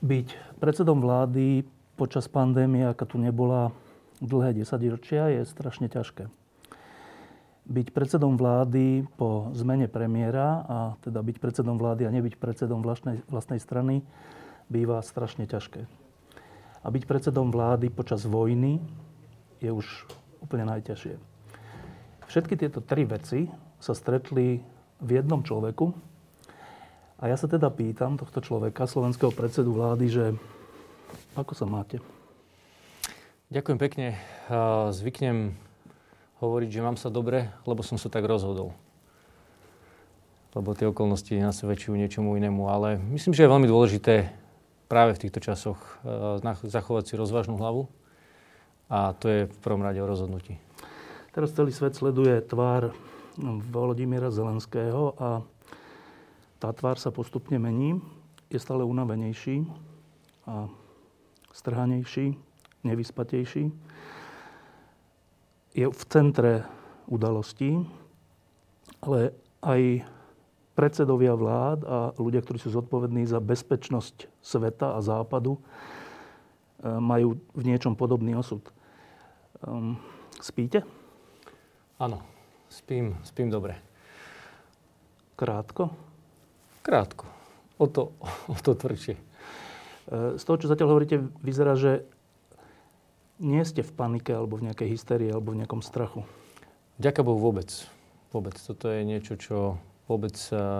Byť predsedom vlády počas pandémie, aká tu nebola dlhé 10-ročia, je strašne ťažké. Byť predsedom vlády po zmene premiéra, a teda byť predsedom vlády a nebyť predsedom vlastnej strany, býva strašne ťažké. A byť predsedom vlády počas vojny je už úplne najťažšie. Všetky tieto 3 veci sa stretli v jednom človeku. A ja sa teda pýtam tohto človeka, slovenského predsedu vlády, že ako sa máte? Ďakujem pekne. Zvyknem hovoriť, že mám sa dobre, lebo som sa tak rozhodol. Lebo tie okolnosti nás väčšiu niečomu inému. Ale myslím, že je veľmi dôležité práve v týchto časoch zachovať si rozvážnu hlavu. A to je v prvom rade o rozhodnutí. Teraz celý svet sleduje tvár Volodymyra Zelenského a tá tvár sa postupne mení, je stále unavenejší a strhanejší, nevyspatejší. Je v centre udalostí, ale aj predsedovia vlád a ľudia, ktorí sú zodpovední za bezpečnosť sveta a západu, majú v niečom podobný osud. Spíte? Áno, spím dobre. Krátko? Krátko. O to tvrdšie. Z toho, čo zatiaľ hovoríte, vyzerá, že nie ste v panike, alebo v nejakej hysterii, alebo v nejakom strachu. Ďakujem Bohu vôbec. Toto je niečo, čo vôbec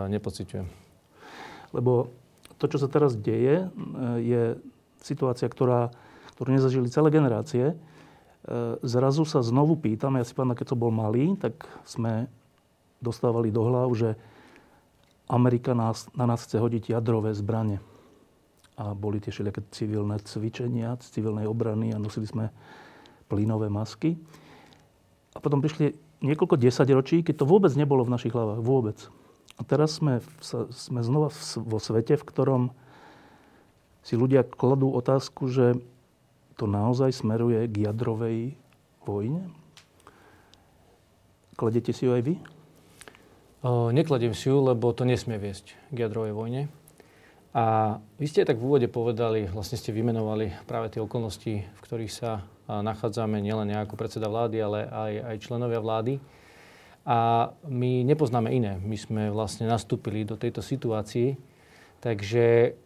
nepociťujem. Lebo to, čo sa teraz deje, je situácia, ktorú nezažili celé generácie. Zrazu sa znovu pýtam, ja si pamätám, keď som bol malý, tak sme dostávali do hlav, že Amerika na nás chce hodiť jadrové zbrane. A boli tie všelijaké civilné cvičenia, civilnej obrany a nosili sme plynové masky. A potom prišli niekoľko 10 ročí, keď to vôbec nebolo v našich hlavách. Vôbec. A teraz sme znova vo svete, v ktorom si ľudia kladú otázku, že to naozaj smeruje k jadrovej vojne. Kladete si ju aj vy? Nekladiem si ju, lebo to nesmie viesť k jadrovej vojne. A vy ste tak v úvode povedali, vlastne ste vymenovali práve tie okolnosti, v ktorých sa nachádzame, nielen ja ako predseda vlády, ale aj členovia vlády. A my nepoznáme iné. My sme vlastne nastúpili do tejto situácii. Takže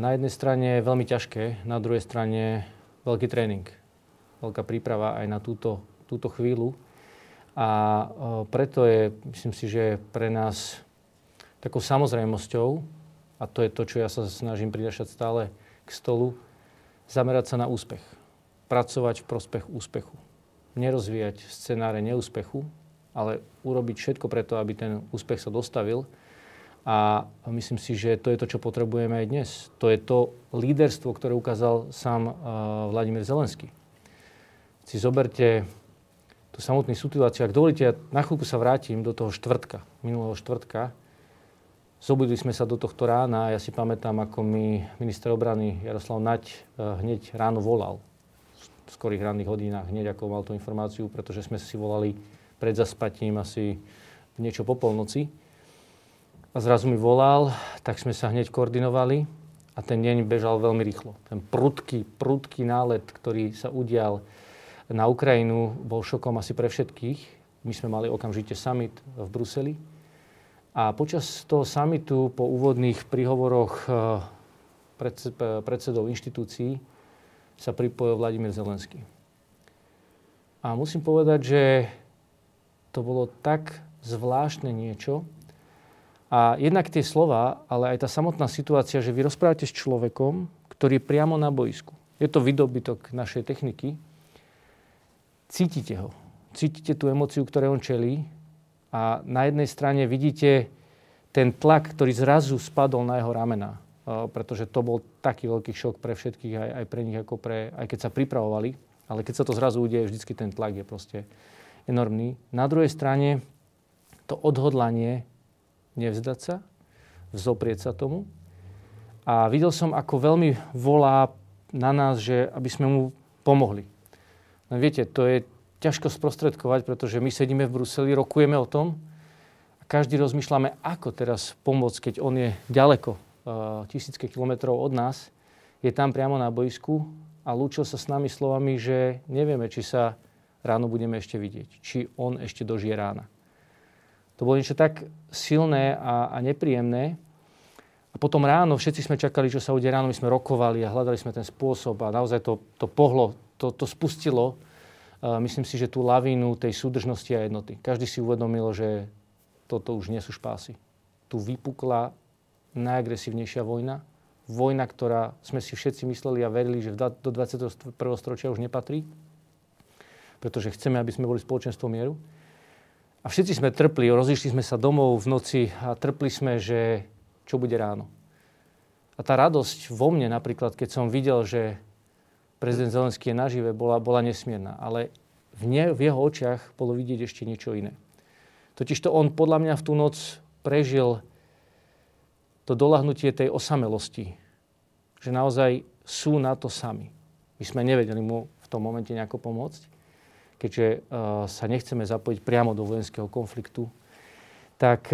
na jednej strane veľmi ťažké, na druhej strane veľký tréning. Veľká príprava aj na túto chvíľu. A preto je, myslím si, že pre nás takou samozrejmosťou, a to je to, čo ja sa snažím prinášať stále k stolu, zamerať sa na úspech. Pracovať v prospech úspechu. Nerozvíjať scenáre neúspechu, ale urobiť všetko preto, aby ten úspech sa dostavil. A myslím si, že to je to, čo potrebujeme aj dnes. To je to líderstvo, ktoré ukázal sám Vladimír Zelenský. Si zoberte tú samotnú situáciu. Ak dovolíte, ja na chvíľku sa vrátim do toho minulého štvrtka. Zobudili sme sa do tohto rána a ja si pamätám, ako mi minister obrany Jaroslav Naď hneď ráno volal. V skorých ranných hodinách, hneď ako mal tú informáciu, pretože sme si volali pred zaspatím asi niečo po polnoci. A zrazu mi volal, tak sme sa hneď koordinovali a ten deň bežal veľmi rýchlo. Ten prudký nálet, ktorý sa udial na Ukrajinu, bol šokom asi pre všetkých. My sme mali okamžite summit v Bruseli. A počas toho summitu, po úvodných príhovoroch predsedov inštitúcií, sa pripojil Vladimír Zelenský. A musím povedať, že to bolo tak zvláštne niečo. A jednak tie slova, ale aj tá samotná situácia, že vy rozprávate s človekom, ktorý je priamo na boisku. Je to výdobytok našej techniky. Cítite ho. Cítite tú emóciu, ktoré on čelí. A na jednej strane vidíte ten tlak, ktorý zrazu spadol na jeho ramena, pretože to bol taký veľký šok pre všetkých, aj pre nich, ako pre, aj keď sa pripravovali, ale keď sa to zrazu udeje, vždycky ten tlak je proste enormný. Na druhej strane to odhodlanie nevzdať sa, vzoprieť sa tomu. A videl som, ako veľmi volá na nás, že aby sme mu pomohli. No viete, to je ťažko sprostredkovať, pretože my sedíme v Bruseli, rokujeme o tom a každý rozmýšľame, ako teraz pomôcť, keď on je ďaleko, tisícky kilometrov od nás, je tam priamo na boisku a lúčil sa s nami slovami, že nevieme, či sa ráno budeme ešte vidieť, či on ešte dožije rána. To bolo niečo tak silné a nepríjemné. A potom ráno všetci sme čakali, čo sa udeje ráno, my sme rokovali a hľadali sme ten spôsob a naozaj to pohlo, to spustilo, myslím si, že tú lavínu tej súdržnosti a jednoty. Každý si uvedomil, že toto už nie sú špásy. Tu vypukla najagresívnejšia vojna. Vojna, ktorá sme si všetci mysleli a verili, že do 21. storočia už nepatrí, pretože chceme, aby sme boli spoločenstvo mieru. A všetci sme trpli, rozišli sme sa domov v noci a trpli sme, že čo bude ráno. A tá radosť vo mne napríklad, keď som videl, že prezident Zelenský je nažive, bola nesmierna. Ale v jeho očiach bolo vidieť ešte niečo iné. Totižto on podľa mňa v tú noc prežil to doľahnutie tej osamelosti, že naozaj sú na to sami. My sme nevedeli mu v tom momente nejako pomôcť, keďže sa nechceme zapojiť priamo do vojenského konfliktu. Tak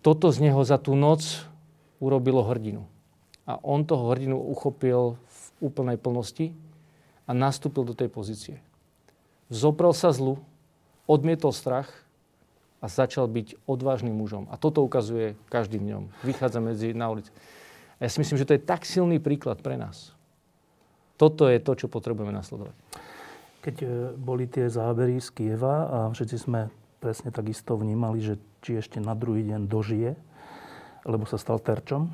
toto z neho za tú noc urobilo hrdinu. A on toho hrdinu uchopil v úplnej plnosti a nastúpil do tej pozície. Vzoprel sa zlu, odmietol strach, a začal byť odvážnym mužom. A toto ukazuje každý v ňom. Vychádza na ulicu. A ja si myslím, že to je tak silný príklad pre nás. Toto je to, čo potrebujeme nasledovať. Keď boli tie zábery z Kieva a všetci sme presne takisto vnímali, že či ešte na druhý deň dožije, lebo sa stal terčom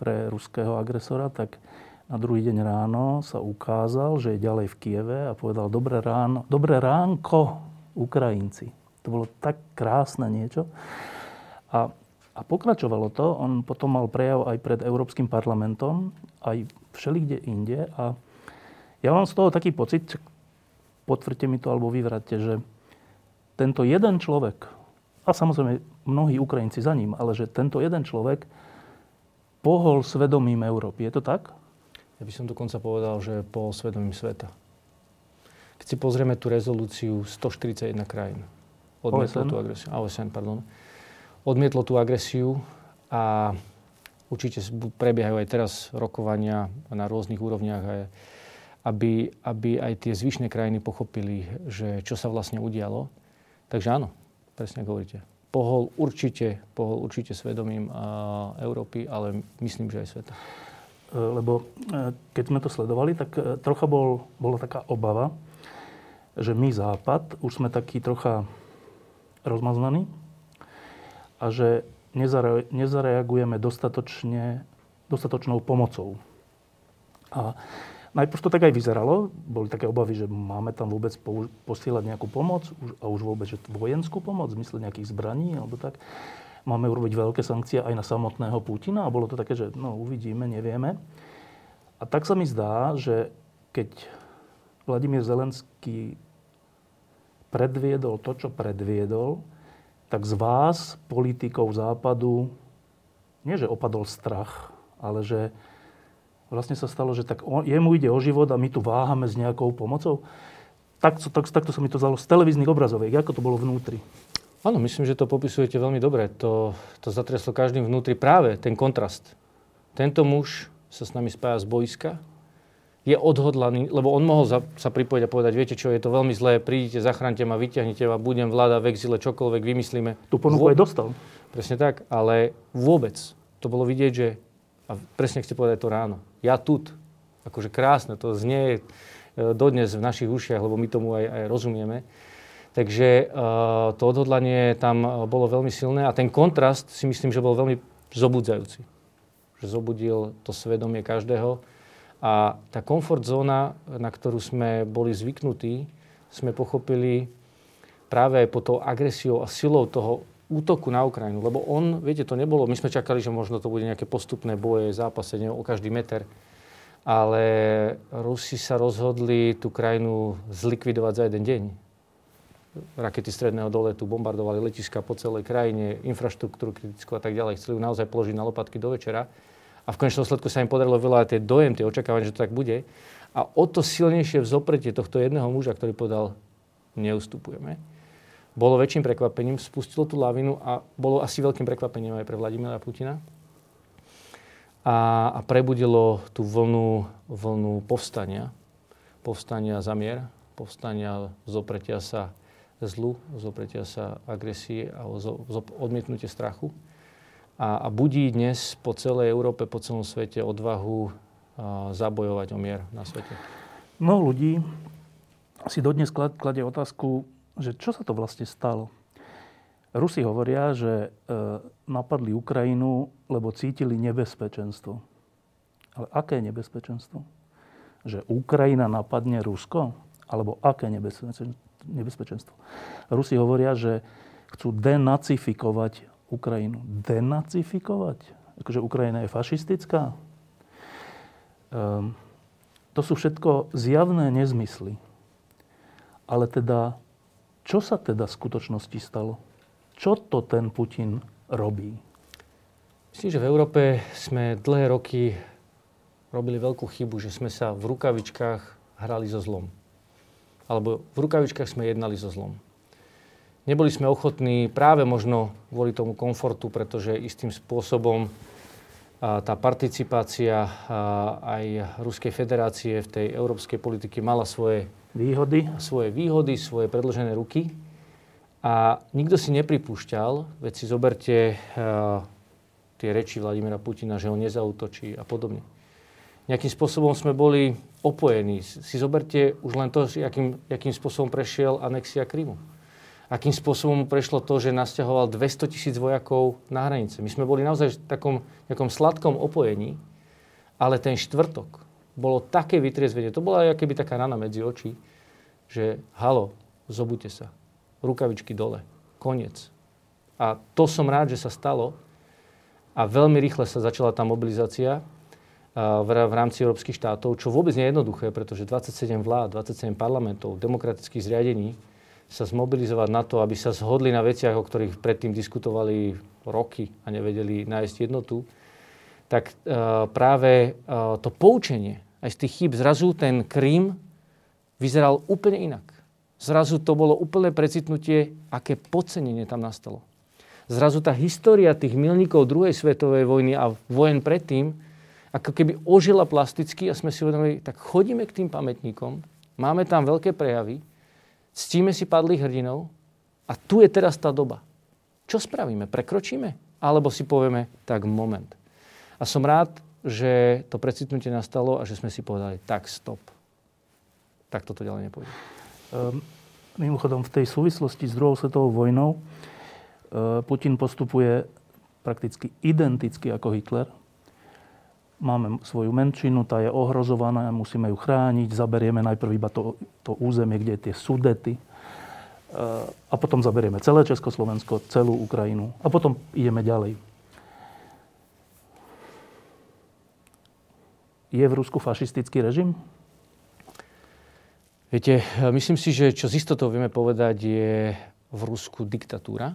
pre ruského agresora, tak na druhý deň ráno sa ukázal, že je ďalej v Kieve a povedal dobré ránko, Ukrajinci. To bolo tak krásne niečo. A pokračovalo to. On potom mal prejav aj pred Európskym parlamentom, aj všelikde inde. A ja mám z toho taký pocit, potvrďte mi to alebo vyvráťte, že tento jeden človek, a samozrejme mnohí Ukrajinci za ním, ale že tento jeden človek pohol svedomím Európy. Je to tak? Ja by som dokonca povedal, že pohol svedomím sveta. Keď si pozrieme tú rezolúciu 141 krajín, odmietlo tú agresiu. Odmietlo tú agresiu a určite prebiehajú aj teraz rokovania na rôznych úrovniach, aby aj tie zvyšné krajiny pochopili, že čo sa vlastne udialo. Takže áno, presne hovoríte. Pohol určite svedomím Európy, ale myslím, že aj sveta. Lebo keď sme to sledovali, tak trocha bola taká obava, že my Západ, už sme taký trocha rozmaznaný a že nezareagujeme dostatočnou pomocou. A najprv to tak aj vyzeralo. Boli také obavy, že máme tam vôbec posielať nejakú pomoc a už vôbec že vojenskú pomoc, v zmysle nejakých zbraní alebo tak. Máme urobiť veľké sankcie aj na samotného Putina a bolo to také, že no uvidíme, nevieme. A tak sa mi zdá, že keď Vladimír Zelenský predviedol to, čo predviedol, tak z vás, politikov Západu, nie že opadol strach, ale že vlastne sa stalo, že tak jemu ide o život a my tu váhame s nejakou pomocou. Takto sa mi to zdalo z televíznych obrazoviek. Ako to bolo vnútri? Áno, myslím, že to popisujete veľmi dobre. To zatreslo každým vnútri práve ten kontrast. Tento muž sa s nami spája z boiska, je odhodlaný, lebo on mohol sa pripojiť a povedať, viete čo, je to veľmi zlé, prídite, zachránte ma, vyťahnite ma, budem vláda v exile, čokoľvek vymyslíme. Tu ponuku aj dostal. Presne tak, ale vôbec to bolo vidieť, že, a presne chcete povedať to ráno, ja tut, akože krásne, to znie dodnes v našich ušiach, lebo my tomu aj rozumieme. Takže to odhodlanie tam bolo veľmi silné a ten kontrast si myslím, že bol veľmi zobudzajúci. Že zobudil to svedomie každého. A tá komfort zóna, na ktorú sme boli zvyknutí, sme pochopili práve aj pod tou agresiou a silou toho útoku na Ukrajinu, lebo on, viete, to nebolo, my sme čakali, že možno to bude nejaké postupné boje, zápasenie o každý meter, ale Rusi sa rozhodli tú krajinu zlikvidovať za jeden deň. Rakety stredného doletu bombardovali letiská po celej krajine, infraštruktúru kritickú a tak ďalej, chceli ju naozaj položiť na lopatky do večera a v konečnom sledku sa im podarilo vyvolať tie očakávania, že to tak bude a o to silnejšie vzopretie tohto jedného muža, ktorý povedal, neustupujeme. Bolo väčším prekvapením, spustilo tú lavinu a bolo asi veľkým prekvapením aj pre Vladimíra Putina. A prebudilo tú vlnu povstania. Povstania za mier, povstania zopretia sa zlu, zopretia sa agresii a odmietnutie strachu. A budí dnes po celej Európe, po celom svete odvahu zabojovať o mier na svete. Mnoho ľudí si dodnes kladie otázku, že čo sa to vlastne stalo? Rusi hovoria, že napadli Ukrajinu, lebo cítili nebezpečenstvo. Ale aké nebezpečenstvo? Že Ukrajina napadne Rusko? Alebo aké nebezpečenstvo? Rusi hovoria, že chcú denacifikovať Ukrajinu. Denacifikovať? Akože Ukrajina je fašistická? To sú všetko zjavné nezmysly. Ale teda čo sa teda v skutočnosti stalo? Čo to ten Putin robí? Myslím, že v Európe sme dlhé roky robili veľkú chybu, že sme sa v rukavičkách hrali so zlom. Alebo v rukavičkách sme jednali so zlom. Neboli sme ochotní práve možno kvôli tomu komfortu, pretože istým spôsobom tá participácia aj Ruskej federácie v tej európskej politike mala svoje výhody, svoje predĺžené ruky. A nikto si nepripúšťal, veď si zoberte tie reči Vladimíra Putina, že ho nezaútočí a podobne. Nejakým spôsobom sme boli opojení. Si zoberte už len to, akým spôsobom prešiel anexia Krymu. Akým spôsobom prešlo to, že nasťahoval 200,000 vojakov na hranice. My sme boli naozaj v takom nejakom sladkom opojení, ale ten štvrtok bolo také vytriezvenie. To bola akoby taká rana medzi očí, že halo, zobuďte sa. Rukavičky dole. Koniec. A to som rád, že sa stalo. A veľmi rýchle sa začala tá mobilizácia v rámci európskych štátov, čo vôbec nie je jednoduché, pretože 27 vlád, 27 parlamentov, demokratických zriadení sa zmobilizovať na to, aby sa zhodli na veciach, o ktorých predtým diskutovali roky a nevedeli nájsť jednotu, tak práve to poučenie aj z tých chýb, zrazu ten Krím vyzeral úplne inak. Zrazu to bolo úplné precitnutie, aké podcenenie tam nastalo. Zrazu tá história tých milníkov druhej svetovej vojny a vojen predtým, ako keby ožila plasticky a sme si uvedomili, tak chodíme k tým pamätníkom, máme tam veľké prejavy, ctíme si padlých hrdinov a tu je teraz tá doba. Čo spravíme? Prekročíme? Alebo si povieme, tak moment. A som rád, že to precitnutie nastalo a že sme si povedali, tak stop. Tak toto ďalej nepôjde. Mimochodom, v tej súvislosti s druhou svetovou vojnou Putin postupuje prakticky identicky ako Hitler. Máme svoju menšinu, tá je ohrozovaná, musíme ju chrániť, zaberieme najprv iba to územie, kde je tie Sudety. A potom zaberieme celé Československo, celú Ukrajinu. A potom ideme ďalej. Je v Rusku fašistický režim? Viete, myslím si, že čo z istotou vieme povedať, je v Rusku diktatúra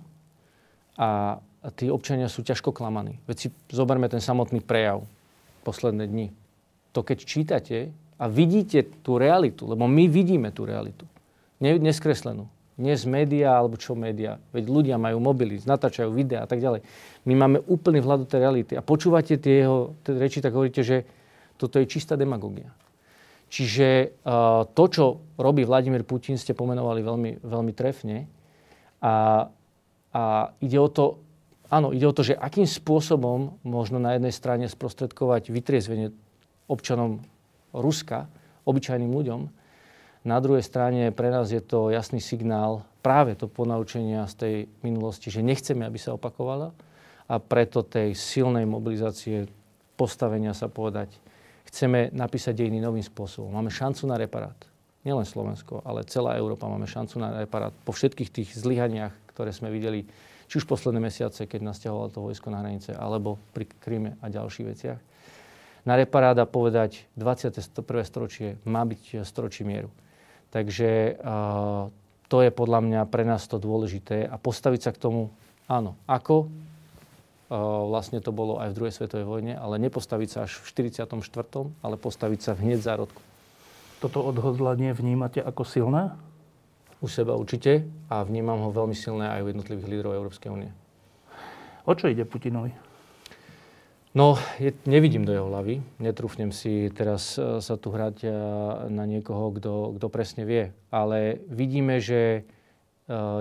a tí občania sú ťažko klamaní. Veď si zoberme ten samotný prejav posledné dni. To keď čítate a vidíte tú realitu, lebo my vidíme tú realitu, neskreslenú, nie z médiá alebo čo médiá, veď ľudia majú mobily, natáčajú videá a tak ďalej. My máme úplný vhľad do tej reality a počúvate tie jeho reči, tak hovoríte, že toto je čistá demagogia. Čiže to, čo robí Vladimír Putin, ste pomenovali veľmi, veľmi trefne. A ide o to, že akým spôsobom možno na jednej strane sprostredkovať vytriezvenie občanom Ruska, obyčajným ľuďom. Na druhej strane pre nás je to jasný signál práve to ponaučenia z tej minulosti, že nechceme, aby sa opakovala a preto tej silnej mobilizácie postavenia sa povedať, chceme napísať dejiny novým spôsobom. Máme šancu na reparát. Nielen Slovensko, ale celá Európa máme šancu na reparát. Po všetkých tých zlyhaniach, ktoré sme videli či už posledné mesiace, keď nasťahovalo to vojsko na hranice, alebo pri Kríme a ďalších veciach. Na reparáda povedať 21. storočie má byť storočí mieru. Takže to je podľa mňa pre nás to dôležité a postaviť sa k tomu, áno, ako vlastne to bolo aj v druhej svetovej vojne, ale nepostaviť sa až v 44., ale postaviť sa hneď v zárodku. Toto odhodlanie vnímate ako silné? U seba určite a vnímam ho veľmi silné aj u jednotlivých lídrov Európskej únie. O čo ide Putinovi? No, nevidím do jeho hlavy. Netrúfnem si teraz sa tu hrať na niekoho, kto presne vie. Ale vidíme, že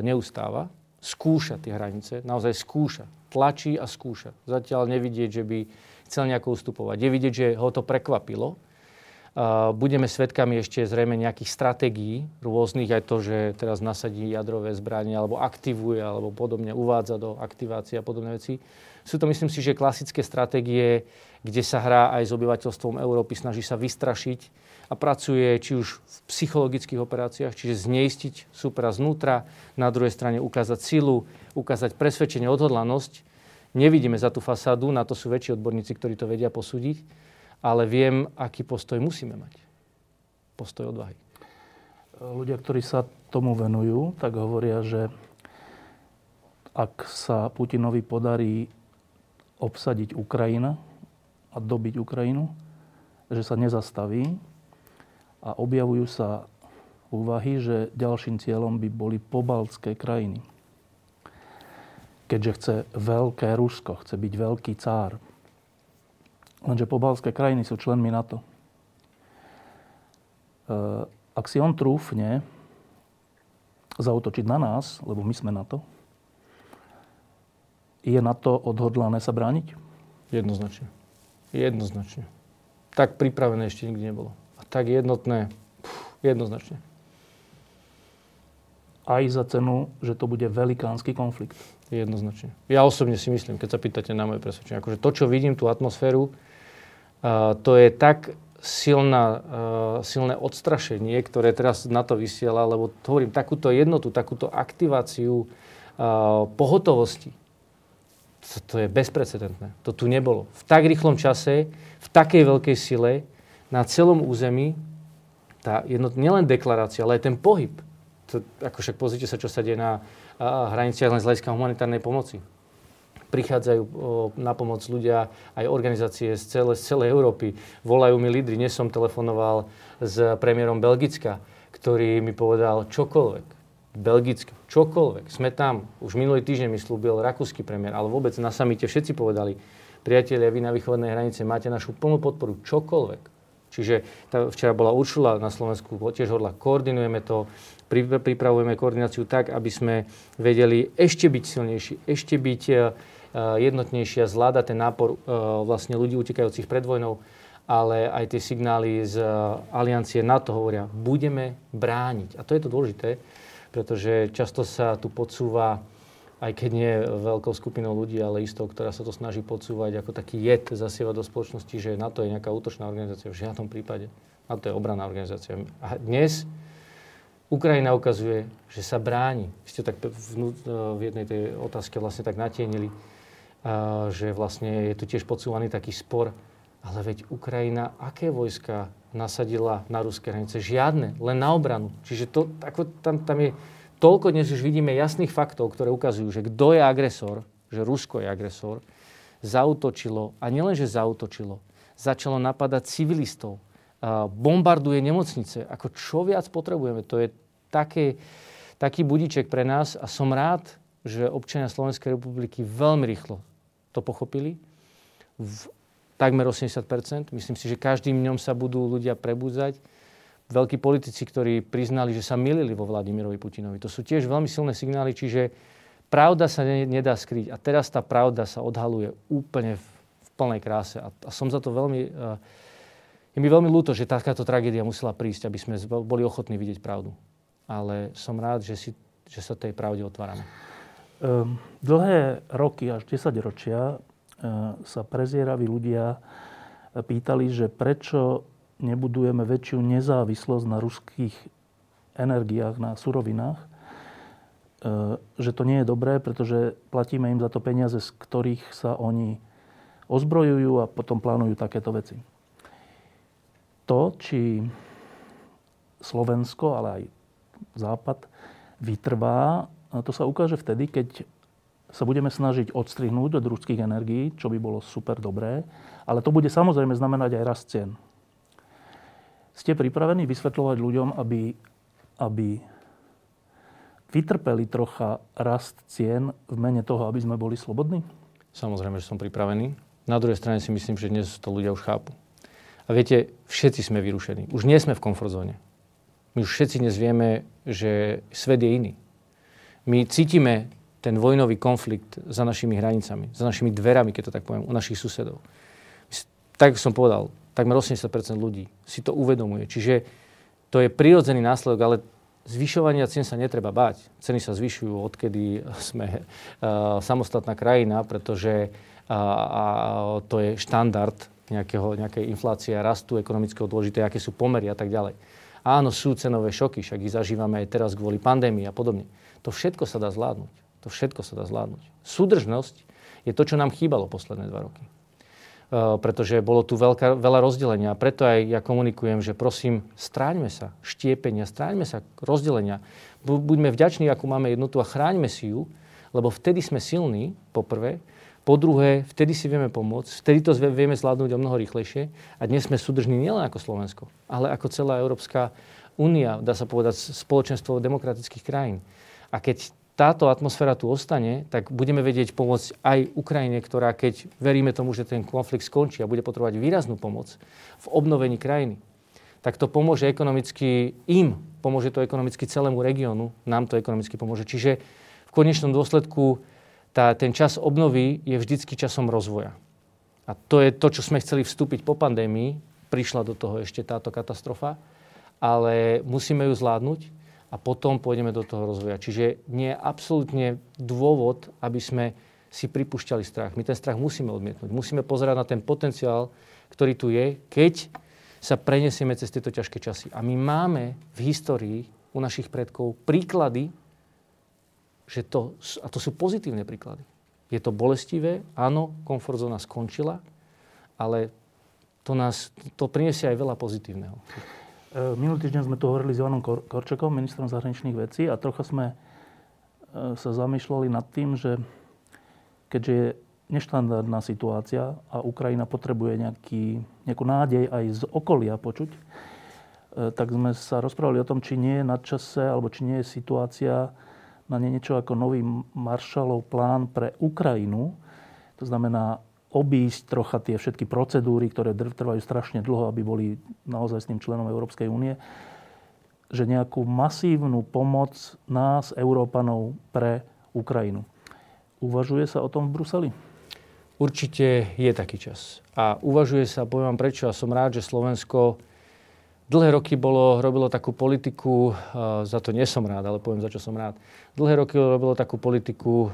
neustáva. Skúša tie hranice. Naozaj skúša. Tlačí a skúša. Zatiaľ nevidieť, že by chcel nejako ustupovať. Je vidieť, že ho to prekvapilo. Budeme svedkami ešte zrejme nejakých stratégií rôznych, aj to, že teraz nasadí jadrové zbranie, alebo aktivuje, alebo podobne uvádza do aktivácie a podobné veci. Sú to, myslím si, že klasické stratégie, kde sa hrá aj s obyvateľstvom Európy, snaží sa vystrašiť a pracuje či už v psychologických operáciách, čiže zneistiť súpera znútra, na druhej strane ukázať silu, ukázať presvedčenie, odhodlanosť. Nevidíme za tú fasádu, na to sú väčší odborníci, ktorí to vedia posúdiť. Ale viem, aký postoj musíme mať. Postoj odvahy. Ľudia, ktorí sa tomu venujú, tak hovoria, že ak sa Putinovi podarí obsadiť Ukrajinu a dobiť Ukrajinu, že sa nezastaví a objavujú sa úvahy, že ďalším cieľom by boli pobaltské krajiny. Keďže chce veľké Rusko, chce byť veľký cár. Lenže pobaltské krajiny sú členmi NATO. Ak si on trúfne zaútočiť na nás, lebo my sme NATO, je NATO odhodlané sa brániť? Jednoznačne. Jednoznačne. Tak pripravené ešte nikdy nebolo. A tak jednotné, jednoznačne. Aj za cenu, že to bude velikánsky konflikt. Jednoznačne. Ja osobne si myslím, keď sa pýtate na moje presvedčenie, akože to, čo vidím, tú atmosféru, to je tak silné odstrašenie, ktoré teraz na to vysiela, lebo hovorím, takúto jednotu, takúto aktiváciu pohotovosti, to je bezprecedentné. To tu nebolo. V tak rýchlom čase, v takej veľkej sile, na celom území, tá nielen deklarácia, ale aj ten pohyb. To, ako však pozrite sa, čo sa deje na hraniciach len z hľadiska humanitárnej pomoci. Prichádzajú na pomoc ľudia, aj organizácie z celej Európy. Volajú mi lídri. Dnes som telefonoval s premiérom Belgicka, ktorý mi povedal čokoľvek. Belgicko, čokoľvek. Sme tam. Už minulý týždeň mi slúbil rakúsky premiér, ale vôbec na samite všetci povedali, priatelia, vy na východnej hranice máte našu plnú podporu. Čokoľvek. Čiže včera bola Ursula na Slovensku, tiež hovorila, koordinujeme to, pripravujeme koordináciu tak, aby sme vedeli ešte byť silnejší, ešte byť jednotnejší a zvládať ten nápor vlastne ľudí utekajúcich pred vojnou, ale aj tie signály z aliancie NATO hovoria, budeme brániť. A to je to dôležité, pretože často sa tu podsúva, aj keď nie veľkou skupinou ľudí, ale istou, ktorá sa to snaží podsúvať ako taký jed zasievať do spoločnosti, že NATO je nejaká útočná organizácia. V žiadnom prípade. NATO je obranná organizácia. A dnes Ukrajina ukazuje, že sa bráni. Vy ste tak v jednej tej otázke vlastne tak natienili, že vlastne je tu tiež podsúvaný taký spor. Ale veď Ukrajina, aké vojska nasadila na ruské hranice? Žiadne, len na obranu. Čiže to, ako tam je... Toľko dnes už vidíme jasných faktov, ktoré ukazujú, že kto je agresor, že Rusko je agresor, zaútočilo a nielenže zaútočilo, začalo napadať civilistov, bombarduje nemocnice. Ako čo viac potrebujeme? To je taký budíček pre nás a som rád, že občania Slovenskej republiky veľmi rýchlo to pochopili. V takmer 80%. Myslím si, že každým dňom sa budú ľudia prebudzať. Veľkí politici, ktorí priznali, že sa mylili vo Vladimirovi Putinovi. To sú tiež veľmi silné signály, čiže pravda sa nedá skryť. A teraz tá pravda sa odhaluje úplne v plnej kráse. A som za to veľmi... Je mi veľmi ľúto, že takáto tragédia musela prísť, aby sme boli ochotní vidieť pravdu. Ale som rád, že sa tej pravde otvárame. Dlhé roky, až 10 ročia, sa prezieraví ľudia pýtali, že prečo nebudujeme väčšiu nezávislosť na ruských energiách, na surovinách. že to nie je dobré, pretože platíme im za to peniaze, z ktorých sa oni ozbrojujú a potom plánujú takéto veci. To, či Slovensko, ale aj Západ vytrvá, to sa ukáže vtedy, keď sa budeme snažiť odstrihnúť od ruských energií, čo by bolo super dobré, ale to bude samozrejme znamenať aj rast cien. Ste pripravení vysvetľovať ľuďom, aby vytrpeli trocha rast cien v mene toho, aby sme boli slobodní? Samozrejme, že som pripravený. Na druhej strane si myslím, že dnes to ľudia už chápu. A viete, všetci sme vyrušení. Už nie sme v komfortzóne. My už všetci dnes vieme, že svet je iný. My cítime ten vojnový konflikt za našimi hranicami, za našimi dverami, keď to tak poviem, u našich susedov. Tak som povedal, takmer 80% ľudí si to uvedomuje. Čiže to je prirodzený následok, ale zvyšovania cien sa netreba báť. Ceny sa zvyšujú, odkedy sme samostatná krajina, pretože to je štandard nejakej inflácie, rastu ekonomického dôležité, aké sú pomery a tak ďalej. Áno, sú cenové šoky, však ich zažívame aj teraz kvôli pandémii a podobne. To všetko sa dá zvládnuť. To všetko sa dá zvládnuť. Súdržnosť je to, čo nám chýbalo posledné 2 roky. Pretože bolo tu veľa rozdelenia. Preto aj ja komunikujem, že prosím, stráňme sa štiepenia, stráňme sa rozdelenia. Buďme vďační, akú máme jednotu a chráňme si ju, lebo vtedy sme silní, po prvé. Po druhé, vtedy si vieme pomôcť, vtedy to vieme zvládnuť o mnoho rýchlejšie. A dnes sme súdržní nielen ako Slovensko, ale ako celá Európska únia, dá sa povedať, spoločenstvo demokratických krajín. A keď táto atmosféra tu ostane, tak budeme vedieť pomôcť aj Ukrajine, ktorá, keď veríme tomu, že ten konflikt skončí a bude potrebovať výraznú pomoc v obnovení krajiny, tak to pomôže ekonomicky im, pomôže to ekonomicky celému regiónu, nám to ekonomicky pomôže. Čiže v konečnom dôsledku ten čas obnovy je vždycky časom rozvoja. A to je to, čo sme chceli vstúpiť po pandémii. Prišla do toho ešte táto katastrofa, ale musíme ju zvládnuť. A potom pôjdeme do toho rozvoja. Čiže nie je absolútne dôvod, aby sme si pripúšťali strach. My ten strach musíme odmietnúť. Musíme pozerať na ten potenciál, ktorý tu je, keď sa prenesieme cez tieto ťažké časy. A my máme v histórii u našich predkov príklady, a to sú pozitívne príklady. Je to bolestivé, áno, komfortzóna skončila, ale to prinesie aj veľa pozitívneho. Minulý týždeň sme tu hovorili s Ivanom Korčekom, ministrom zahraničných vecí, a trocha sme sa zamýšľali nad tým, že keďže je neštandardná situácia a Ukrajina potrebuje nejakú nádej aj z okolia počuť, tak sme sa rozprávali o tom, či nie je na čase, alebo či nie je situácia na niečo ako nový Marshallov plán pre Ukrajinu. To znamená obísť trocha tie všetky procedúry, ktoré trvajú strašne dlho, aby boli naozaj s tým členom Európskej únie, že nejakú masívnu pomoc nás, Európanov, pre Ukrajinu. Uvažuje sa o tom v Bruseli? Určite je taký čas. A uvažuje sa, poviem vám prečo, a som rád, že Slovensko dlhé roky robilo takú politiku, za to nie som rád, ale poviem, za čo som rád. Dlhé roky robilo takú politiku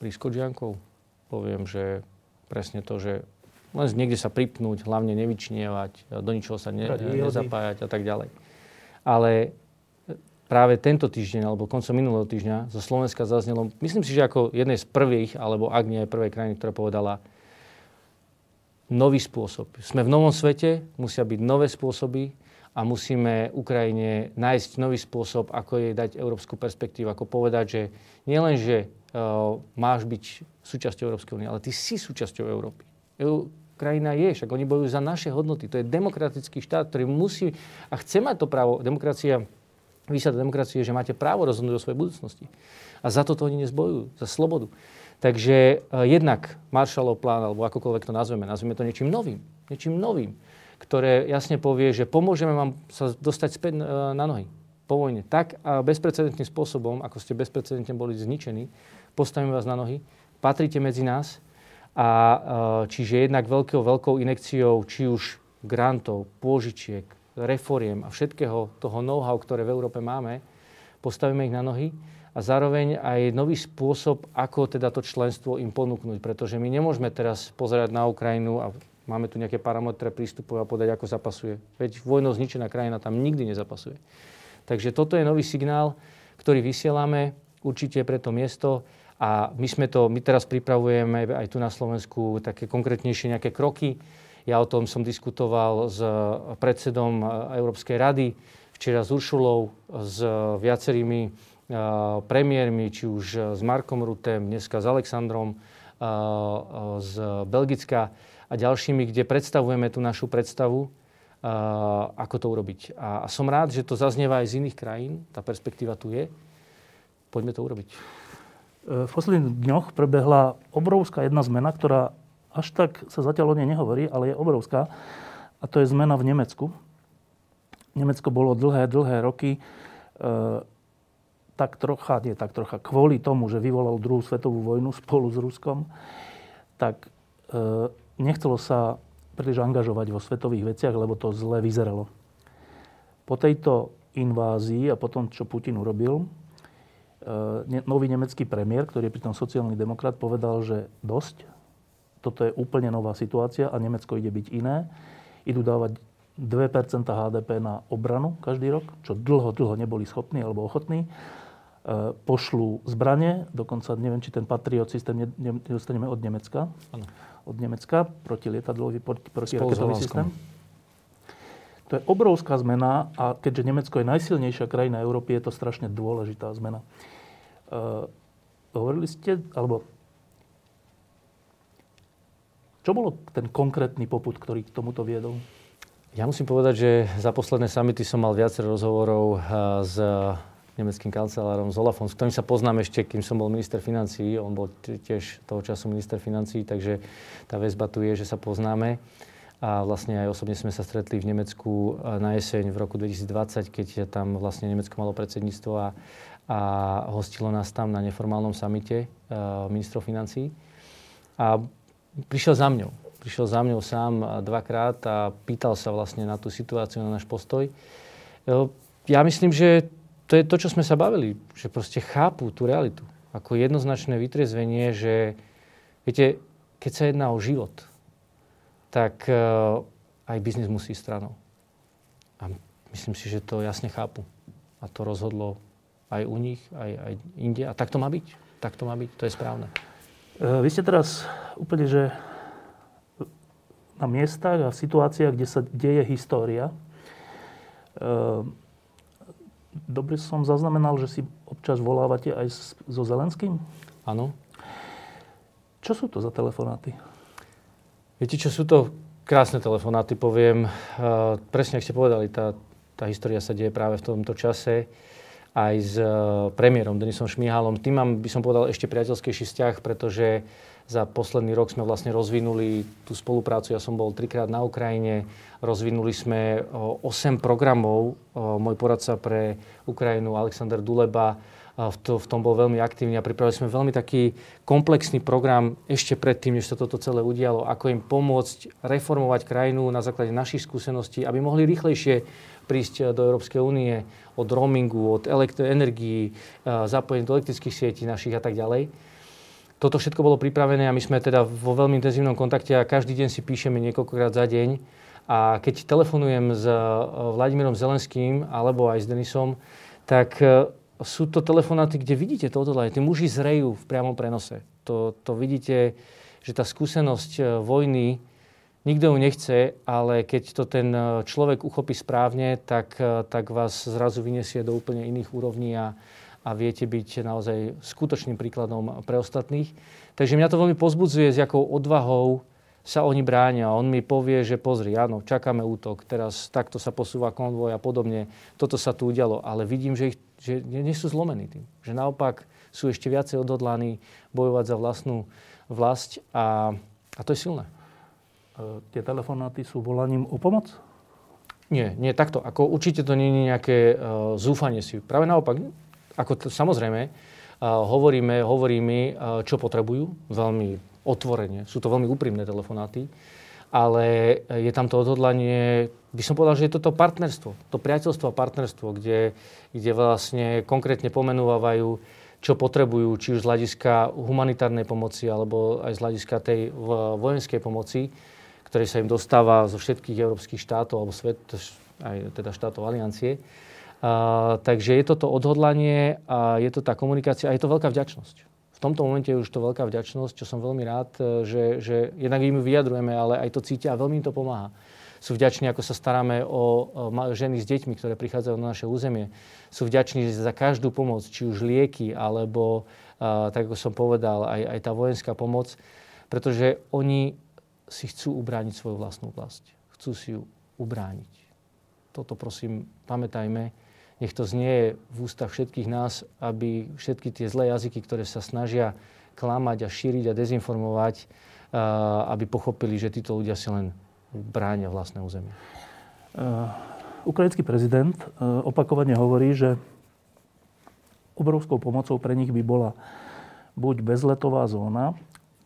pri Skodžiankov. Poviem, že presne to, že len niekde sa pripnúť, hlavne nevyčnievať, do ničoho sa nezapájať a tak ďalej. Ale práve tento týždeň, alebo koncom minulého týždňa, zo Slovenska zaznelo, myslím si, že ako jednej z prvých, alebo ak nie prvej krajiny, ktorá povedala, nový spôsob. Sme v novom svete, musia byť nové spôsoby a musíme Ukrajine nájsť nový spôsob, ako jej dať európsku perspektívu, ako povedať, že nielenže máš byť súčasťou Európskej únie, ale ty si súčasťou Európy. Krajina je, však oni bojujú za naše hodnoty. To je demokratický štát, ktorý musí a chce mať to právo. Výsada demokracie je, že máte právo rozhodnúť o svojej budúcnosti. A za toto oni nezbojujú, za slobodu. Takže jednak Marshallov plán, alebo akokoľvek to nazveme to niečím novým, ktoré jasne povie, že pomôžeme vám sa dostať späť na nohy po vojne. Tak a bezprecedentným spôsobom, ako ste bezprecedentne boli zničení, postavíme vás na nohy, patrite medzi nás a čiže jednak veľkou inekciou, či už grantov, pôžičiek, reforiem a všetkého toho know-how, ktoré v Európe máme, postavíme ich na nohy a zároveň aj nový spôsob, ako teda to členstvo im ponúknuť, pretože my nemôžeme teraz pozerať na Ukrajinu a máme tu nejaké parametre prístupov a podať, ako zapasuje. Veď vojnou zničená krajina tam nikdy nezapasuje. Takže toto je nový signál, ktorý vysielame, určite pre to miesto. A my teraz pripravujeme aj tu na Slovensku také konkrétnejšie nejaké kroky. Ja o tom som diskutoval s predsedom Európskej rady, včera s Uršulou, s viacerými premiérmi, či už s Markom Rutem, dneska s Aleksandrom z Belgicka a ďalšími, kde predstavujeme tú našu predstavu, ako to urobiť. A som rád, že to zaznieva aj z iných krajín. Tá perspektíva tu je. Poďme to urobiť. V posledných dňoch prebehla obrovská jedna zmena, ktorá až tak sa zatiaľ o nej nehovorí, ale je obrovská. A to je zmena v Nemecku. Nemecko bolo dlhé roky tak trocha, kvôli tomu, že vyvolal 2. svetovú vojnu spolu s Ruskom, tak nechcelo sa príliš angažovať vo svetových veciach, lebo to zle vyzeralo. Po tejto invázii a po tom, čo Putin urobil, nový nemecký premiér, ktorý je pritom sociálny demokrat, povedal, že dosť. Toto je úplne nová situácia a Nemecko ide byť iné. Idú dávať 2% HDP na obranu každý rok, čo dlho neboli schopní alebo ochotní. Pošlú zbranie, dokonca neviem, či ten Patriot systém dostaneme od Nemecka. Ano. Od Nemecka, protilietadlový, protiraketový systém. To je obrovská zmena a keďže Nemecko je najsilnejšia krajina Európy, je to strašne dôležitá zmena. Hovorili ste, alebo čo bolo ten konkrétny popud, ktorý k tomuto viedol? Ja musím povedať, že za posledné samity som mal viacero rozhovorov s nemeckým kancelárom z Olafom, s ktorým sa poznám ešte, kým som bol minister financií. On bol tiež toho času minister financií, takže tá väzba tu je, že sa poznáme. A vlastne aj osobne sme sa stretli v Nemecku na jeseň v roku 2020, keď tam vlastne Nemecko malo predsedníctvo a hostilo nás tam na neformálnom samite ministrov financií. A prišiel za mňou sám dvakrát a pýtal sa vlastne na tú situáciu, na náš postoj. Ja myslím, že to je to, čo sme sa bavili, že proste chápu tú realitu. Ako jednoznačné vytriezvenie, že viete, keď sa jedná o život, tak aj biznis musí ísť stranou. A myslím si, že to jasne chápu. A to rozhodlo aj u nich, aj inde. A tak to má byť. Tak to má byť. To je správne. Vy ste teraz úplne, že na miestach a v situáciách, kde sa deje história. Dobre som zaznamenal, že si občas volávate aj so Zelenským? Áno. Čo sú to za telefonáty? Viete, čo sú to krásne telefonáty, poviem. Presne, ak ste povedali, tá história sa deje práve v tomto čase. Aj s premiérom Denysom Šmyhalom. Tým mám, by som povedal, ešte priateľskejší vzťah, pretože za posledný rok sme vlastne rozvinuli tú spoluprácu. Ja som bol 3-krát na Ukrajine. Rozvinuli sme 8 programov. Môj poradca pre Ukrajinu, Aleksandr Duleba, v tom bol veľmi aktívny a pripravili sme veľmi taký komplexný program ešte predtým, než sa toto celé udialo. Ako im pomôcť reformovať krajinu na základe našich skúseností, aby mohli rýchlejšie prísť do Európskej únie od roamingu, od elektroenergii, zapojení do elektrických sietí našich a tak ďalej. Toto všetko bolo pripravené a my sme teda vo veľmi intenzívnom kontakte a každý deň si píšeme niekoľkokrát za deň. A keď telefonujem s Vladimírom Zelenským alebo aj s Denisom, tak sú to telefonáty, kde vidíte to odhodlanie. Tí muži zrejú v priamom prenose. To vidíte, že tá skúsenosť vojny, nikto ju nechce, ale keď to ten človek uchopí správne, tak vás zrazu vyniesie do úplne iných úrovní a viete byť naozaj skutočným príkladom pre ostatných. Takže mňa to veľmi pozbudzuje, s jakou odvahou sa oni bránia. On mi povie, že pozri, áno, čakáme útok, teraz takto sa posúva konvoj a podobne. Toto sa tu udialo, ale vidím, že nie sú zlomení tým. Že naopak sú ešte viacej odhodlaní bojovať za vlastnú vlast a to je silné. Tie telefonáty sú volaním o pomoc? Nie, takto. Ako určite to nie je nejaké zúfanie si. Práve naopak, samozrejme, hovorí mi, čo potrebujú, veľmi otvorene. Sú to veľmi úprimné telefonáty, ale je tam to odhodlanie, by som povedal, že je toto partnerstvo, to priateľstvo a partnerstvo, kde vlastne konkrétne pomenúvajú, čo potrebujú, či už z hľadiska humanitárnej pomoci, alebo aj z hľadiska tej vojenskej pomoci, ktorej sa im dostáva zo všetkých európskych štátov, alebo aj teda štátov aliancie. Takže je to odhodlanie a je to tá komunikácia a je to veľká vďačnosť. V tomto momente je už to veľká vďačnosť, čo som veľmi rád, že jednak im vyjadrujeme, ale aj to cítia a veľmi im to pomáha. Sú vďační, ako sa staráme o ženy s deťmi, ktoré prichádzajú na naše územie. Sú vďační za každú pomoc, či už lieky, alebo, tak ako som povedal, aj tá vojenská pomoc, pretože oni si chcú ubrániť svoju vlastnú vlast. Chcú si ju ubrániť. Toto prosím, pamätajme. Nech to znie v ústach všetkých nás, aby všetky tie zlé jazyky, ktoré sa snažia klamať a šíriť a dezinformovať, aby pochopili, že títo ľudia si len bránia vlastné územie. Ukrajinský prezident opakovane hovorí, že obrovskou pomocou pre nich by bola buď bezletová zóna,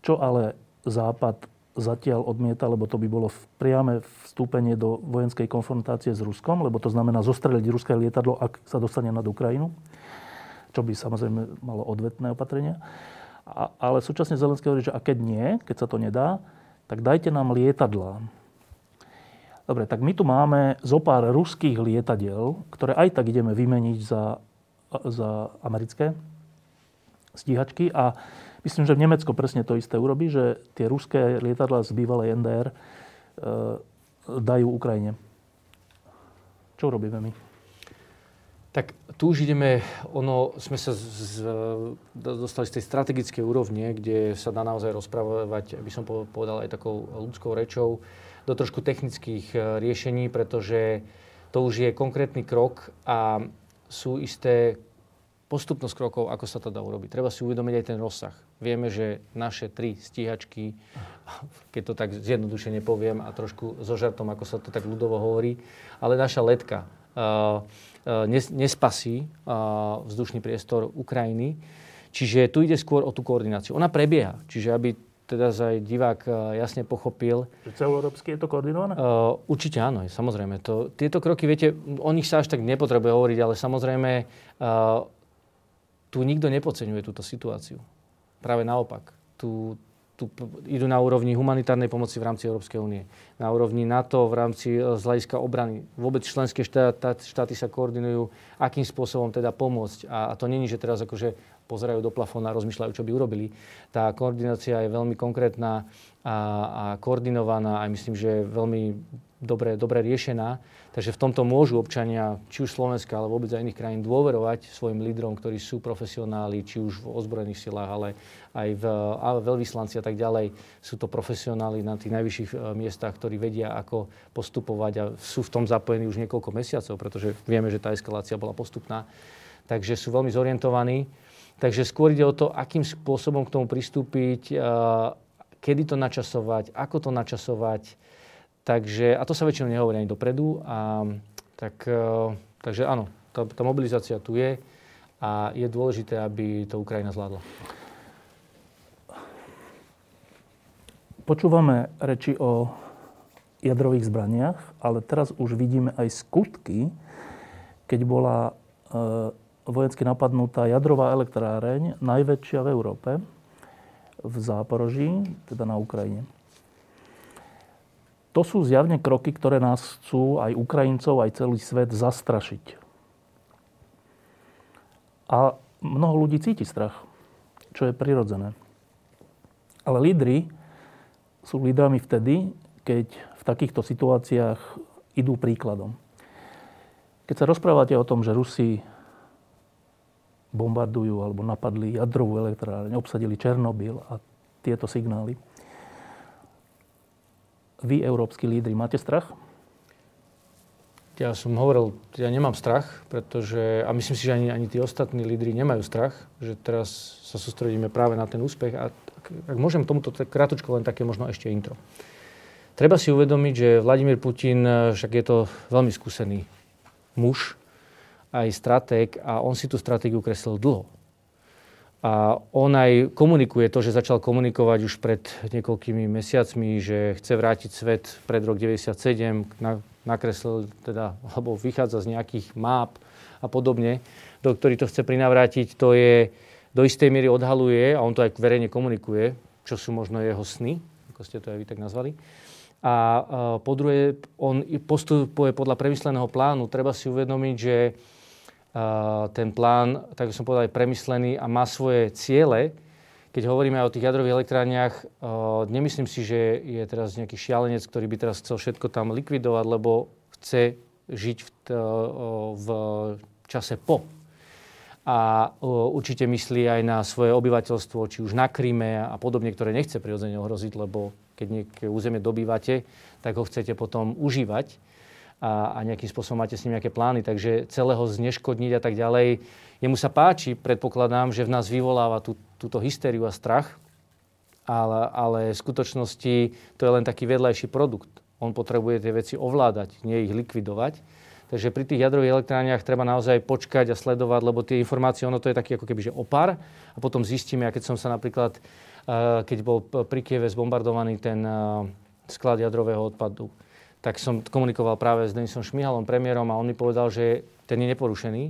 čo ale Západ zatiaľ odmieta, lebo to by bolo priame vstúpenie do vojenskej konfrontácie s Ruskom, lebo to znamená zostreliť ruské lietadlo, ak sa dostane nad Ukrajinu, čo by samozrejme malo odvetné opatrenia. Ale súčasne Zelenský hovorí, že a keď nie, keď sa to nedá, tak dajte nám lietadlá. Dobre, tak my tu máme zo pár ruských lietadiel, ktoré aj tak ideme vymeniť za americké stíhačky a myslím, že v Nemecku presne to isté urobí, že tie ruské lietadlá z bývalej NDR dajú Ukrajine. Čo robíme my? Tak tu už ideme, sme sa dostali z tej strategickej úrovne, kde sa dá naozaj rozprávať, by som povedal aj takou ľudskou rečou, do trošku technických riešení, pretože to už je konkrétny krok a sú isté postupnosť krokov, ako sa to dá urobiť. Treba si uvedomiť aj ten rozsah. Vieme, že naše 3 stíhačky, keď to tak zjednodušene poviem a trošku so žartom, ako sa to tak ľudovo hovorí, ale naša letka nespasí vzdušný priestor Ukrajiny. Čiže tu ide skôr o tú koordináciu. Ona prebieha. Čiže aby teda aj divák jasne pochopil. Celoeurópsky je to koordinované? Určite áno, samozrejme. Tieto kroky, viete, o nich sa až tak nepotrebuje hovoriť, ale samozrejme tu nikto nepodceňuje túto situáciu. Práve naopak. Tu idú na úrovni humanitárnej pomoci v rámci Európskej únie. Na úrovni NATO v rámci z hľadiska obrany. Vôbec členské štáty sa koordinujú, akým spôsobom teda pomôcť. A to není, že teraz akože pozerajú do plafóna a rozmýšľajú, čo by urobili. Tá koordinácia je veľmi konkrétna a koordinovaná a myslím, že veľmi dobre riešená. Takže v tomto môžu občania, či už Slovenska, ale vôbec aj iných krajín dôverovať svojim lídrom, ktorí sú profesionáli, či už v ozbrojených silách, ale aj v veľvyslanci a tak ďalej. Sú to profesionáli na tých najvyšších miestach, ktorí vedia, ako postupovať a sú v tom zapojení už niekoľko mesiacov, pretože vieme, že tá eskalácia bola postupná. Takže sú veľmi zorientovaní. Takže skôr ide o to, akým spôsobom k tomu pristúpiť, kedy to načasovať, ako to načasovať. Takže, a to sa väčšinou nehovorí ani dopredu. Takže áno, tá mobilizácia tu je a je dôležité, aby to Ukrajina zvládla. Počúvame reči o jadrových zbraniach, ale teraz už vidíme aj skutky, keď bola vojensky napadnutá jadrová elektráreň, najväčšia v Európe, v Záporoží, teda na Ukrajine. To sú zjavne kroky, ktoré nás chcú aj Ukrajincov, aj celý svet zastrašiť. A mnoho ľudí cíti strach, čo je prirodzené. Ale lídri sú lídrami vtedy, keď v takýchto situáciách idú príkladom. Keď sa rozprávate o tom, že Rusi bombardujú alebo napadli jadrovú elektráreň, obsadili Černobyl a tieto signály, vy, európski lídri, máte strach? Ja som hovoril, ja nemám strach, pretože, a myslím si, že ani tí ostatní lídri nemajú strach, že teraz sa sústredíme práve na ten úspech. A ak môžem tomuto krátko len také možno ešte intro. Treba si uvedomiť, že Vladimír Putin, však je to veľmi skúsený muž, aj stratég, a on si tú stratégiu kreslil dlho. A on aj komunikuje to, že začal komunikovať už pred niekoľkými mesiacmi, že chce vrátiť svet pred rok 1997, nakreslil teda, alebo vychádza z nejakých máp a podobne, do ktorých to chce prinavrátiť, to je do istej miery odhaluje a on to aj verejne komunikuje, čo sú možno jeho sny, ako ste to aj vy tak nazvali. A po druhé, on postupuje podľa premysleného plánu. Treba si uvedomiť, že ten plán, tak som povedal, je premyslený a má svoje ciele. Keď hovoríme o tých jadrových elektrárniach, nemyslím si, že je teraz nejaký šialenec, ktorý by teraz chcel všetko tam likvidovať, lebo chce žiť v čase po. A určite myslí aj na svoje obyvateľstvo, či už na Kryme a podobne, ktoré nechce prirodzene ohroziť, lebo keď nejaké územie dobývate, tak ho chcete potom užívať a nejakým spôsobom máte s ním nejaké plány. Takže celého zneškodniť a tak ďalej. Jemu sa páči, predpokladám, že v nás vyvoláva túto hystériu a strach, ale v skutočnosti to je len taký vedľajší produkt. On potrebuje tie veci ovládať, nie ich likvidovať. Takže pri tých jadrových elektrániach treba naozaj počkať a sledovať, lebo tie informácie, ono to je taký ako keby, že opar. A potom zistíme, a keď som sa napríklad, keď bol pri Kieve zbombardovaný ten sklad jadrového odpadu, tak som komunikoval práve s Denysom Šmyhalom, premiérom, a on mi povedal, že ten je neporušený,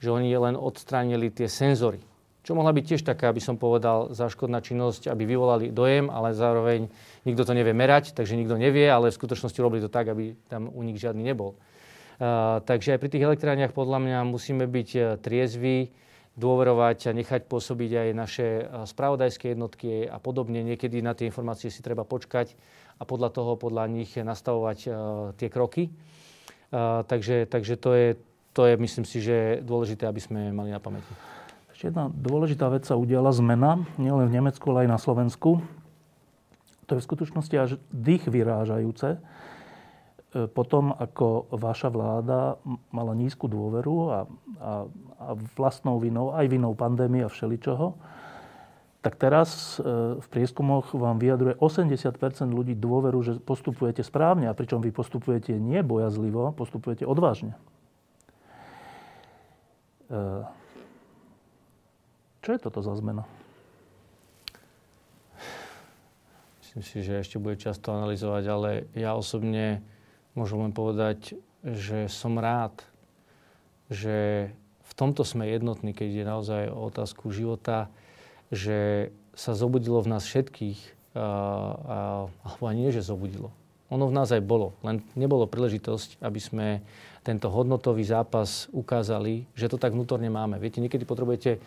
že oni len odstránili tie senzory. Čo mohla byť tiež taká, aby som povedal, záškodná činnosť, aby vyvolali dojem, ale zároveň nikto to nevie merať, takže nikto nevie, ale v skutočnosti robili to tak, aby tam u nich žiadny nebol. Takže aj pri tých elektrániach podľa mňa musíme byť triezvi, dôverovať a nechať pôsobiť aj naše spravodajské jednotky a podobne. Niekedy na tie informácie si treba počkať a podľa toho, podľa nich nastavovať tie kroky. Takže to je, myslím si, že dôležité, aby sme mali na pamäti. Ešte jedna dôležitá vec sa udiala, zmena, nielen v Nemecku, ale aj na Slovensku. To je v skutočnosti až dých vyrážajúce. Potom, ako vaša vláda mala nízku dôveru a vlastnou vinou, aj vinou pandémie a všeličoho, tak teraz v prieskumoch vám vyjadruje 80% ľudí dôveru, že postupujete správne, a pričom vy postupujete nie bojazlivo, postupujete odvážne. Čo je toto za zmena? Myslím si, že ešte bude často analyzovať, ale ja osobne môžem len povedať, že som rád, že v tomto sme jednotní, keď je naozaj o otázku života, že sa zobudilo v nás všetkých, alebo ani nie, že zobudilo. Ono v nás aj bolo, len nebolo príležitosť, aby sme tento hodnotový zápas ukázali, že to tak vnútorne máme. Viete, niekedy potrebujete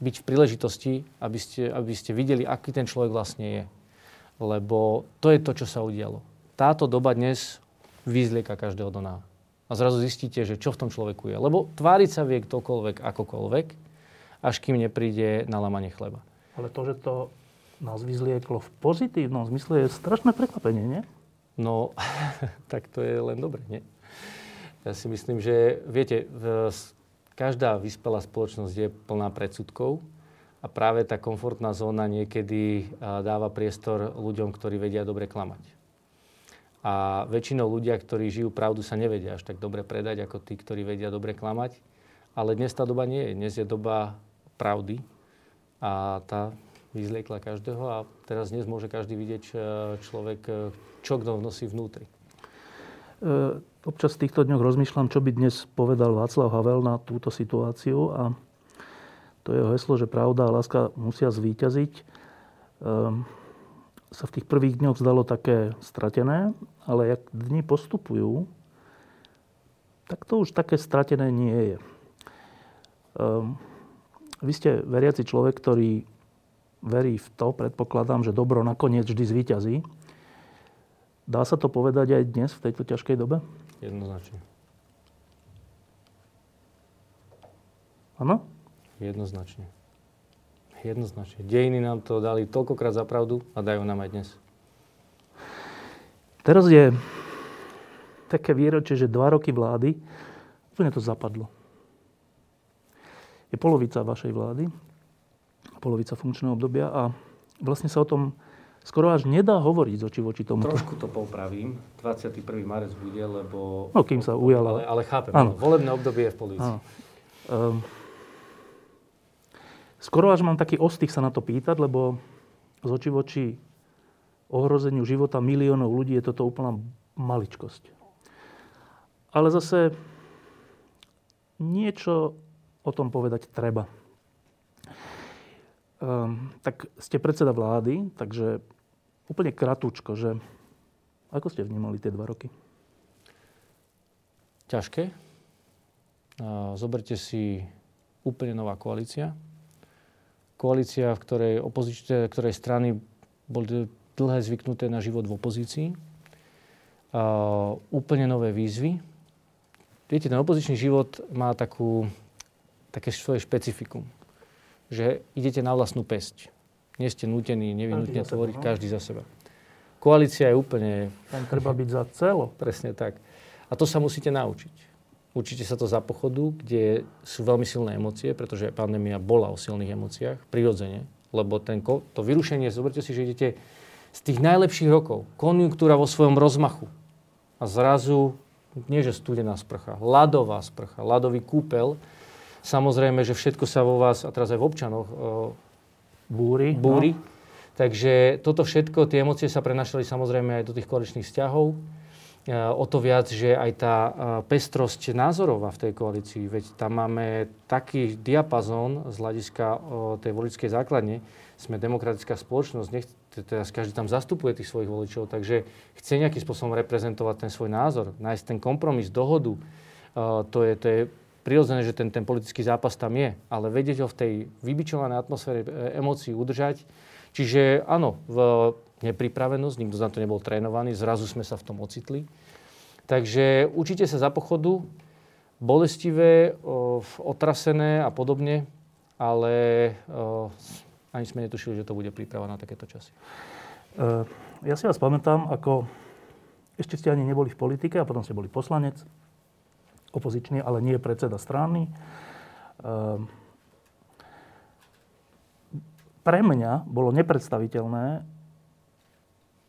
byť v príležitosti, aby ste videli, aký ten človek vlastne je. Lebo to je to, čo sa udialo. Táto doba dnes vyzlieka každého do nás. A zrazu zistíte, že čo v tom človeku je. Lebo tváriť sa vie ktokoľvek, akokoľvek, až kým nepríde na lámanie chleba. Ale to, že to nás vyzlieklo v pozitívnom zmysle, je strašné prekvapenie, nie? No, tak to je len dobre, nie? Ja si myslím, že, viete, každá vyspelá spoločnosť je plná predsudkov a práve tá komfortná zóna niekedy dáva priestor ľuďom, ktorí vedia dobre klamať. A väčšinou ľudia, ktorí žijú pravdu, sa nevedia až tak dobre predať, ako tí, ktorí vedia dobre klamať. Ale dnes tá doba nie je. Dnes je doba pravdy a tá vyzliekla každého a teraz dnes môže každý vidieť človek, čo kto vnosí vnútri. Občas v týchto dňoch rozmýšľam, čo by dnes povedal Václav Havel na túto situáciu, a to jeho heslo, že pravda a láska musia zvíťaziť, sa v tých prvých dňoch zdalo také stratené, ale jak dni postupujú, tak to už také stratené nie je. Vy ste veriaci človek, ktorý verí v to, predpokladám, že dobro nakoniec vždy zvíťazí. Dá sa to povedať aj dnes, v tejto ťažkej dobe? Jednoznačne. Áno? Jednoznačne. Jednoznačne. Dejiny nám to dali toľkokrát za pravdu a dajú nám aj dnes. Teraz je také výročie, že 2 roky vlády, úplne to zapadlo. Je polovica vašej vlády, polovica funkčného obdobia, a vlastne sa o tom skoro až nedá hovoriť z oči voči tomu. Trošku to poupravím. 21. marec bude, lebo... No, kým sa ujala. Ale chápem. Áno. Volebné obdobie je v polovici. Skoro až mám taký ostych sa na to pýtať, lebo z oči voči ohrozeniu života miliónov ľudí je toto úplná maličkosť. Ale zase niečo o tom povedať treba. Tak ste predseda vlády, takže úplne kratučko, že ako ste vnímali tie 2 roky? Ťažké. Zoberte si úplne nová koalícia. Koalícia, v ktorej ktorej strany boli dlhé zvyknuté na život v opozícii. Úplne nové výzvy. Viete, ten opozičný život má také svoje špecifikum, že idete na vlastnú pesť. Nie ste nútení nevinutne tvoriť každý za seba. Koalícia je úplne... Tam treba byť za celo. Presne tak. A to sa musíte naučiť. Učíte sa to za pochodu, kde sú veľmi silné emócie, pretože pandémia bola o silných emóciách, prirodzene, lebo to vyrušenie, zoberte si, že idete z tých najlepších rokov, konjunktúra vo svojom rozmachu a zrazu, nie že studená sprcha, ľadová sprcha, ľadový kúpeľ. Samozrejme, že všetko sa vo vás, a teraz aj v občanoch, búri. No. Takže toto všetko, tie emócie sa prenašali samozrejme aj do tých koaličných vzťahov. O to viac, že aj tá pestrosť názorová v tej koalícii. Veď tam máme taký diapazón z hľadiska tej voličskej základne. Sme demokratická spoločnosť, teraz každý tam zastupuje tých svojich voličov, takže chce nejakým spôsobom reprezentovať ten svoj názor, nájsť ten kompromis, dohodu. To je prirodzené, že ten politický zápas tam je, ale vedieť ho v tej vybičovanej atmosfére emócií udržať. Čiže áno, nepripravenosť, nikto na to nebol trénovaný, zrazu sme sa v tom ocitli. Takže učite sa za pochodu, bolestivé, otrasené a podobne, ale ani sme netušili, že to bude príprava na takéto časy. Ja si vás pamätám, ako ešte ste ani neboli v politike a potom ste boli poslanec. Opozičný, ale nie predseda strany. Pre mňa bolo nepredstaviteľné,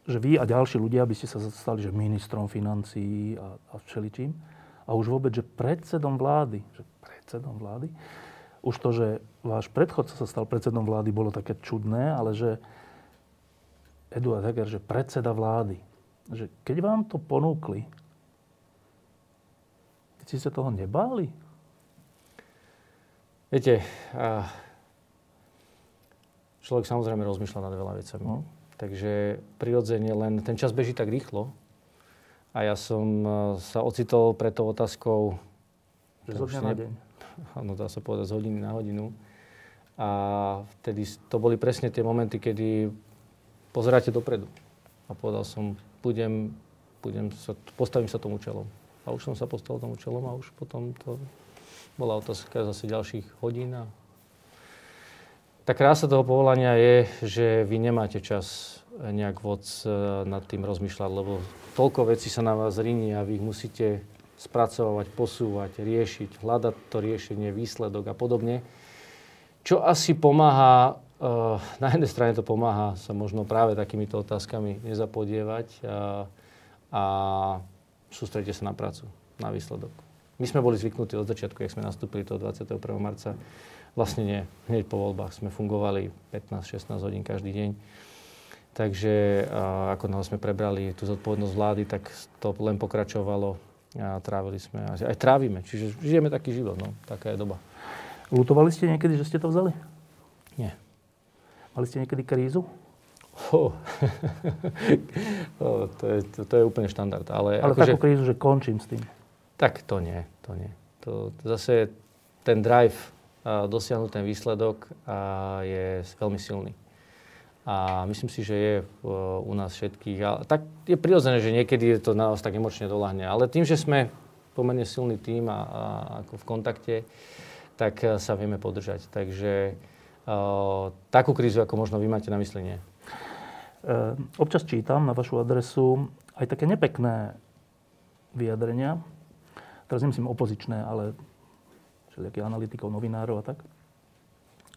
že vy a ďalší ľudia by ste sa stali že ministrom financií a všeličím. A už vôbec, že predsedom vlády. Už to, že váš predchodca sa stal predsedom vlády, bolo také čudné, ale že Eduard Heger, že predseda vlády. Že keď vám to ponúkli, si sa toho nebáli? Viete, človek samozrejme rozmýšľa nad veľa vecami. No. Takže prirodzene len ten čas beží tak rýchlo. A ja som sa ocitol pred tou otázkou... Že zo dňa na deň. Áno, dá sa povedať, z hodiny na hodinu. A vtedy to boli presne tie momenty, kedy pozeráte dopredu. A povedal som, postavím sa tomu čelom. A už som sa postavil tomu čelom a už potom to bola otázka zase ďalších hodín. A... Tá krása toho povolania je, že vy nemáte čas nejak vôbec nad tým rozmýšľať, lebo toľko vecí sa na vás rinie a vy ich musíte spracovať, posúvať, riešiť, hľadať to riešenie, výsledok a podobne. Čo asi pomáha, na jednej strane to pomáha sa možno práve takýmito otázkami nezapodievať a sústredite sa na prácu, na výsledok. My sme boli zvyknutí od začiatku, jak sme nastúpili toho 21. marca. Vlastne nie, hneď po voľbách sme fungovali 15-16 hodín každý deň. Takže ako sme prebrali tú zodpovednosť vlády, tak to len pokračovalo a trávili sme, aj trávime. Čiže žijeme taký život, no, taká je doba. Lutovali ste niekedy, že ste to vzali? Nie. Mali ste niekedy krízu? To je úplne štandard. Ale akože, takú krízu, že končím s tým. Tak to nie. To zase ten drive, dosiahnuť ten výsledok je veľmi silný. A myslím si, že je u nás všetkých. A tak je prirodzené, že niekedy to na nás tak emočne doľahne. Ale tým, že sme pomerne silný tím a ako v kontakte, tak sa vieme podržať. Takže takú krízu, ako možno vy máte na mysli, nie. Občas čítam na vašu adresu aj také nepekné vyjadrenia. Teraz nemyslím opozičné, ale všelijakých analytikov, novinárov a tak.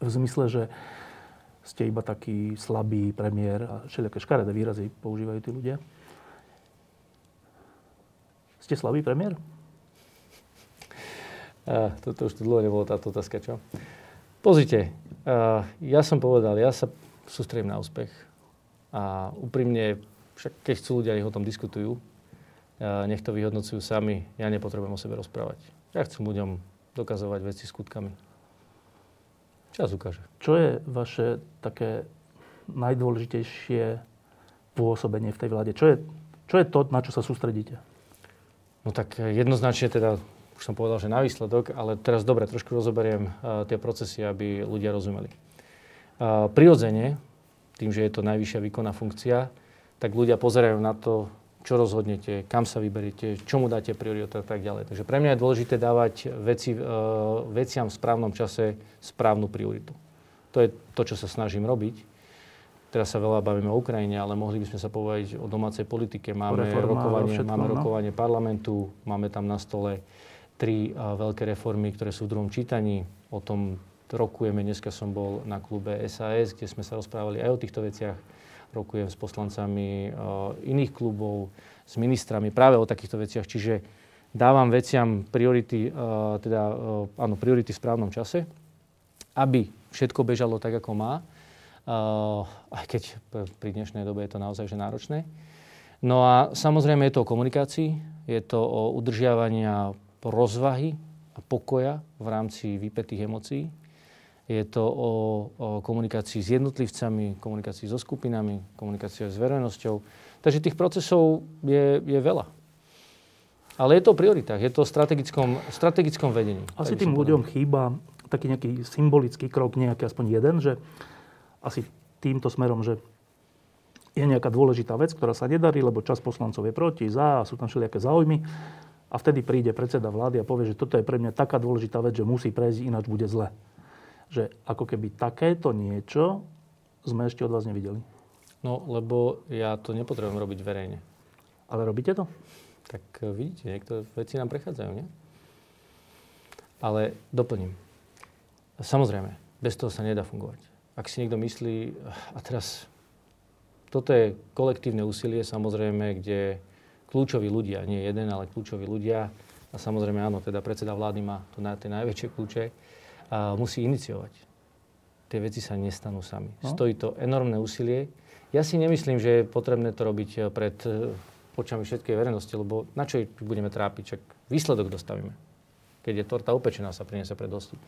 V zmysle, že ste iba taký slabý premiér a všelijaké škaredé výrazy používajú tí ľudia. Ste slabý premiér? Toto už tu dlho nebolo táto otázka, čo? Pozrite, ja som povedal, ja sa sústredím na úspech. A úprimne, však keď chcú ľudia, nech o tom diskutujú, nech to vyhodnocujú sami, ja nepotrebujem o sebe rozprávať. Ja chcem ľuďom dokazovať veci skutkami. Čas ukáže. Čo je vaše také najdôležitejšie pôsobenie v tej vláde? Čo je to, na čo sa sústredíte? No tak jednoznačne teda už som povedal, že na výsledok, ale teraz dobre, trošku rozoberiem tie procesy, aby ľudia rozumeli. Prirodzene, tým, že je to najvyššia výkonná funkcia, tak ľudia pozerajú na to, čo rozhodnete, kam sa vyberiete, čomu dáte prioritu a tak ďalej. Takže pre mňa je dôležité dávať veciam v správnom čase správnu prioritu. To je to, čo sa snažím robiť. Teraz sa veľa bavíme o Ukrajine, ale mohli by sme sa povedať o domácej politike. Máme rokovanie parlamentu, máme tam na stole 3 veľké reformy, ktoré sú v druhom čítaní. O tom rokujeme. Dneska som bol na klube SAS, kde sme sa rozprávali aj o týchto veciach. Rokujem s poslancami iných klubov, s ministrami práve o takýchto veciach. Čiže dávam veciam priority, priority v správnom čase, aby všetko bežalo tak, ako má. Aj keď pri dnešnej dobe je to naozaj že náročné. No a samozrejme je to o komunikácii, je to o udržiavania rozvahy a pokoja v rámci vypätých emócií. Je to o komunikácii s jednotlivcami, komunikácii so skupinami, komunikácii s verejnosťou. Takže tých procesov je veľa. Ale je to o prioritách, je to o strategickom vedení. Asi tým ľuďom chýba taký nejaký symbolický krok, nejaký aspoň jeden, že asi týmto smerom, že je nejaká dôležitá vec, ktorá sa nedarí, lebo časť poslancov je proti, za, a sú tam všelijaké záujmy. A vtedy príde predseda vlády a povie, že toto je pre mňa taká dôležitá vec, že musí prejsť, ináč bude zle. Že ako keby takéto niečo sme ešte od vás nevideli. No, lebo ja to nepotrebujem robiť verejne. Ale robíte to? Tak vidíte, niektoré veci nám prechádzajú, nie? Ale doplním. Samozrejme, bez toho sa nedá fungovať. Ak si niekto myslí, a teraz toto je kolektívne úsilie, samozrejme, kde kľúčoví ľudia, nie jeden, ale kľúčoví ľudia, a samozrejme áno, teda predseda vlády má tu na tie najväčšie kľúče, a musí iniciovať. Tie veci sa nestanú sami. No. Stojí to enormné úsilie. Ja si nemyslím, že je potrebné to robiť pred očami všetkej verejnosti, lebo na čo ich budeme trápiť, čak výsledok dostavíme. Keď je torta upečená, sa priniesie pred hostí.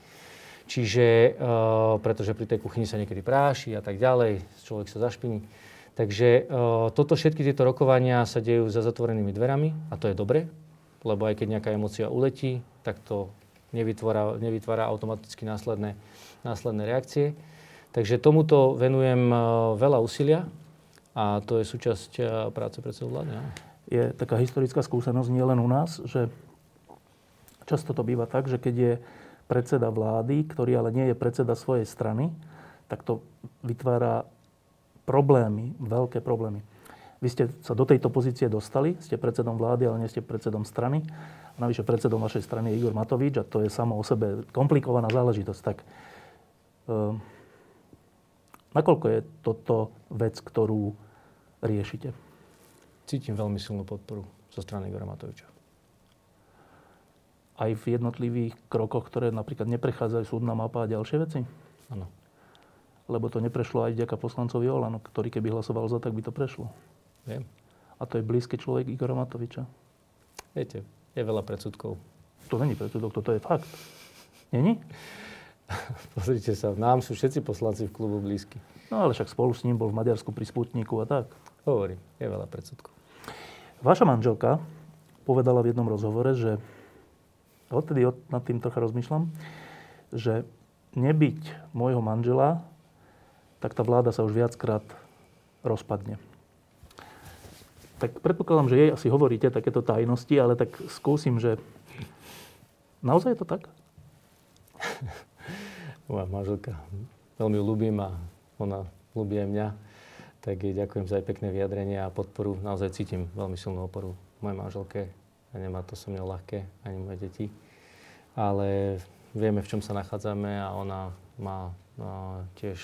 Čiže, pretože pri tej kuchyni sa niekedy práši a tak ďalej, človek sa zašpiní. Takže všetky tieto rokovania sa dejú za zatvorenými dverami a to je dobre, lebo aj keď nejaká emócia uletí, tak to nevytvára automaticky následné reakcie. Takže tomuto venujem veľa úsilia a to je súčasť práce predsedu vlády. Je taká historická skúsenosť nielen u nás, že často to býva tak, že keď je predseda vlády, ktorý ale nie je predseda svojej strany, tak to vytvára problémy, veľké problémy. Vy ste sa do tejto pozície dostali, ste predsedom vlády, ale nie ste predsedom strany. A navyše predsedom vašej strany je Igor Matovič a to je samo o sebe komplikovaná záležitosť. Tak nakoľko je toto vec, ktorú riešite? Cítim veľmi silnú podporu zo strany Igora Matoviča. Aj v jednotlivých krokoch, ktoré napríklad neprechádzajú súdna mapa a ďalšie veci? Áno. Lebo to neprešlo aj vďaka poslancovi Olano, ktorý keby hlasoval za, tak by to prešlo. Viem. A to je blízky človek Igora Matoviča. Viete, je veľa predsudkov. To není predsudok, toto je fakt. Není? Pozrite sa, nám sú všetci poslanci v klubu blízky. No ale však spolu s ním bol v Maďarsku pri Sputniku a tak. Hovorím, je veľa predsudkov. Vaša manželka povedala v jednom rozhovore, že odtedy nad tým trocha rozmýšľam, že nebyť môjho manžela, tak tá vláda sa už viackrát rozpadne. Tak predpokladám, že jej asi hovoríte takéto tajnosti, ale tak skúsim, že naozaj je to tak? Moja manželka veľmi ľúbim a ona ľúbi aj mňa. Tak jej ďakujem za aj pekné vyjadrenie a podporu. Naozaj cítim veľmi silnú oporu mojej manželke. A nemá to so mňou ľahké, ani moje deti. Ale vieme, v čom sa nachádzame a ona má tiež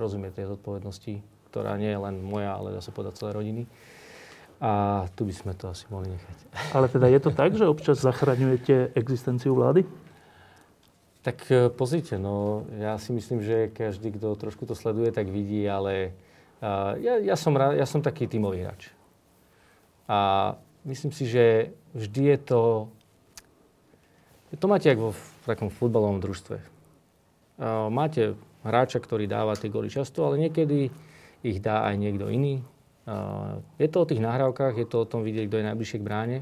rozumie tej zodpovednosti, ktorá nie je len moja, ale dá sa povedať celé rodiny. A tu by sme to asi mohli nechať. Ale teda je to tak, že občas zachraňujete existenciu vlády? Tak pozrite, no ja si myslím, že každý, kto trošku to sleduje, tak vidí, ale ja som taký tímový hráč. A myslím si, že vždy je to... To máte jak vo takom futbalovom družstve. Máte hráča, ktorý dáva tie góly často, ale niekedy ich dá aj niekto iný. Je to o tých nahrávkach, je to o tom vidieť, kto je najbližšie k bráne.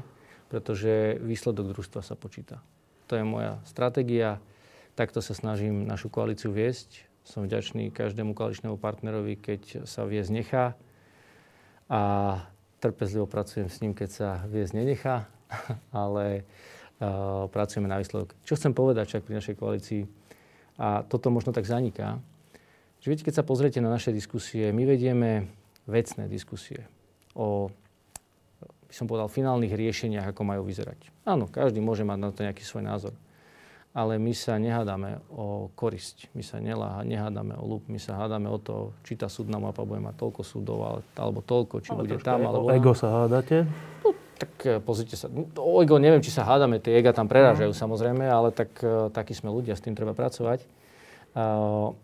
pretože výsledok družstva sa počíta. To je moja stratégia. Takto sa snažím našu koalíciu viesť. Som vďačný každému koaličnému partnerovi, keď sa viesť nechá. A trpezlivo pracujem s ním, keď sa viesť nenechá. Ale pracujeme na výsledok. Čo chcem povedať však pri našej koalícii, a toto možno tak zaniká, že viete, keď sa pozriete na naše diskusie, my vedieme vecné diskusie o, by som povedal, finálnych riešeniach, ako majú vyzerať. Áno, každý môže mať na to nejaký svoj názor. Ale my sa nehádame o korisť, my sa nehádame o ľúb, my sa hádame o to, či tá súdna mapa bude mať toľko súdov, alebo toľko, či ale bude tam, alebo... Ego sa hádate? No, tak pozrite sa. O ego neviem, či sa hádame, tie ega tam prerážajú samozrejme, ale tak, takí sme ľudia, s tým treba pracovať.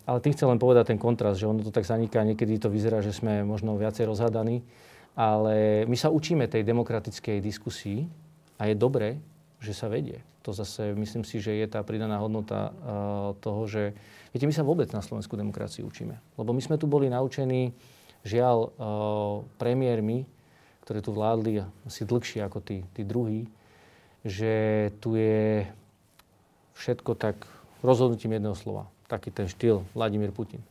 Ale tým chcem len povedať ten kontrast, že ono to tak zaniká, niekedy to vyzerá, že sme možno viacej rozhádaní, ale my sa učíme tej demokratickej diskusii a je dobré, že sa vedie. To zase myslím si, že je tá pridaná hodnota toho, že... Viete, my sa vôbec na slovenskú demokraciu učíme. Lebo my sme tu boli naučení, žiaľ, premiérmi, ktoré tu vládli asi dlhšie ako tí druhí, že tu je všetko tak rozhodnutím jedného slova. Taký ten štýl Vladimír Putin.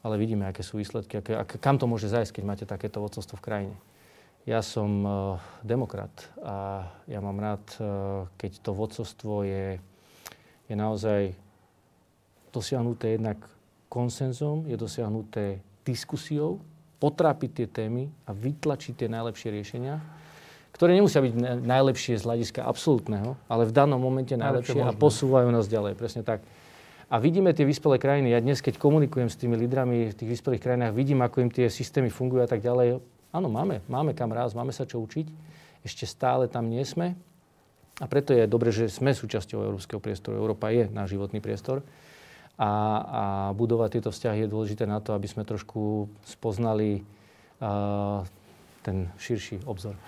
Ale vidíme, aké sú výsledky, kam to môže zajsť, keď máte takéto vodcovstvo v krajine. Ja som demokrat a ja mám rád, keď to vodcovstvo je naozaj dosiahnuté jednak konsenzom, je dosiahnuté diskusiou, potrápiť tie témy a vytlačiť tie najlepšie riešenia, ktoré nemusia byť najlepšie z hľadiska absolútneho, ale v danom momente najlepšie a posúvajú nás ďalej. Presne tak. A vidíme tie vyspelé krajiny. Ja dnes, keď komunikujem s tými lídrami v tých vyspelých krajinách, vidím, ako im tie systémy fungujú a tak ďalej. Áno, máme kam rásť, máme sa čo učiť. Ešte stále tam nie sme. A preto je dobre, že sme súčasťou európskeho priestoru. Európa je náš životný priestor. A budovať tieto vzťahy je dôležité na to, aby sme trošku spoznali ten širší obzor.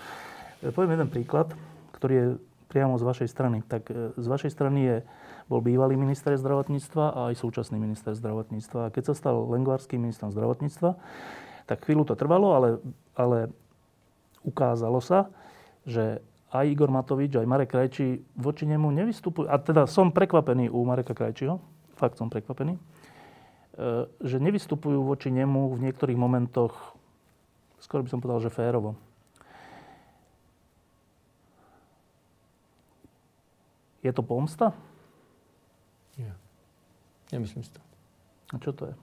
Poviem jeden príklad, ktorý je priamo z vašej strany. Tak z vašej strany bol bývalý minister zdravotníctva a aj súčasný minister zdravotníctva. A keď sa stal Lengvarským ministrom zdravotníctva, tak chvíľu to trvalo, ale ukázalo sa, že aj Igor Matovič, aj Marek Krajčí voči nemu nevystupujú. A teda som prekvapený u Mareka Krajčího, fakt som prekvapený, že nevystupujú voči nemu v niektorých momentoch, skoro by som povedal, že férovo. Je to pomsta? Nie. Nemyslím si to. A čo to je?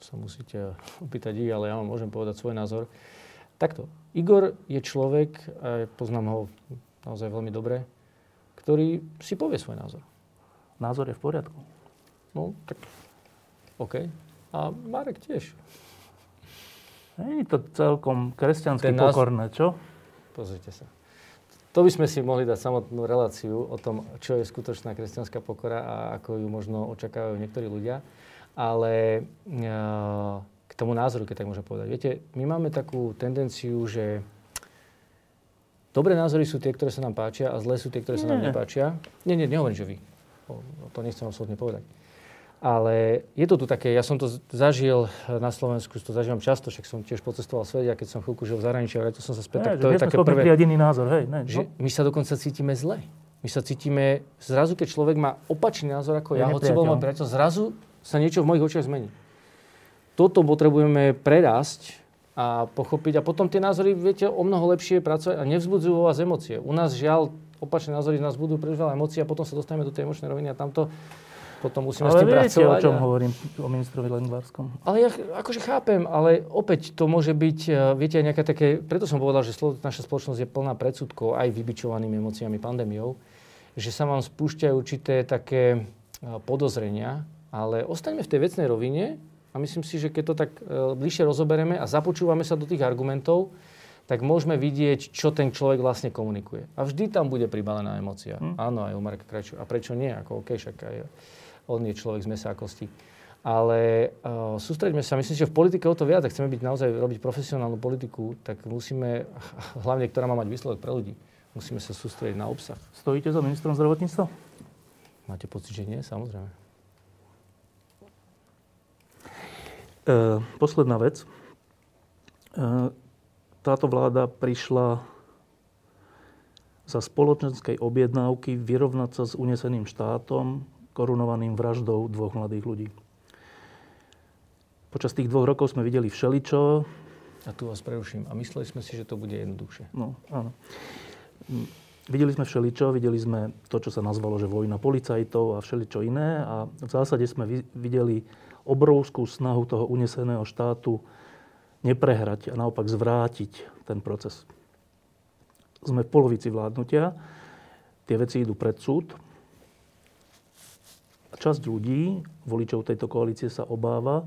Sa musíte opýtať ich, ale ja vám môžem povedať svoj názor. Takto, Igor je človek, poznám ho naozaj veľmi dobre, ktorý si povie svoj názor. Názor je v poriadku. No, tak, OK. A Marek tiež. Nie je to celkom kresťansky pokorné, čo? Pozrite sa. To by sme si mohli dať samotnú reláciu o tom, čo je skutočná kresťanská pokora a ako ju možno očakávajú niektorí ľudia. Ale k tomu názoru, keď tak môžem povedať. Viete, my máme takú tendenciu, že dobré názory sú tie, ktoré sa nám páčia a zlé sú tie, ktoré sa nám nepáčia. Nie, nehovorím, že vy. To nechcem absolútne povedať. Ale je to tu také, ja som to zažil na Slovensku, to zažívam často, však som tiež pocestoval svet, a keď som chvíľku žil v zahraničí a vrátil som sa späť, tak to je také prvé. Názor, hej, ne, že my sa dokonca cítime zle. My sa cítime, zrazu keď človek má opačný názor ako ja, hoci bol môj priateľ, zrazu sa niečo v mojich očiach zmení. Toto potrebujeme prerásť a pochopiť a potom tie názory, viete, o mnoho lepšie pracovať a nevzbudzujú vo vás emócie. U nás žiaľ opačné názory z nás budú príliš veľa emócií a potom sa dostaneme do tej emočnej roviny a tamto potom musíme s tým pracovať. Ale viete, o čom hovorím, o ministrovi Lengvarskom? Ale ja akože chápem, ale opäť to môže byť, viete, aj nejaké také... Preto som povedal, že naša spoločnosť je plná predsudkov aj vybičovanými emóciami pandémiou, že sa vám spúšťajú určité také podozrenia, ale ostaňme v tej vecnej rovine a myslím si, že keď to tak bližšie rozobereme a započúvame sa do tých argumentov, tak môžeme vidieť, čo ten človek vlastne komunikuje. A vždy tam bude pribalená emócia. Áno, aj u Marka Krajčího. A prečo nie? Ako OK, však aj on je človek z mesa a kosti. Ale sústreďme sa, myslím si, že v politike o to viac, ak chceme byť naozaj robiť profesionálnu politiku, tak musíme, hlavne ktorá má mať výsledok pre ľudí, musíme sa sústrediť na obsah. Stojíte za ministrom zdravotníctva? Máte pocit, že nie? Samozrejme. Posledná vec. táto vláda prišla za spoločenskej objednávky vyrovnať sa s uneseným štátom, korunovaným vraždou dvoch mladých ľudí. Počas tých 2 rokov sme videli všeličo. A tu vás preruším. A mysleli sme si, že to bude jednoduchšie. No, áno. Videli sme všeličo. Videli sme to, čo sa nazvalo, že vojna policajtov a všeličo iné. A v zásade sme videli obrovskú snahu toho uneseného štátu neprehrať a naopak zvrátiť ten proces. Sme v polovici vládnutia. Tie veci idú pred súd. A časť ľudí, voličov tejto koalície, sa obáva,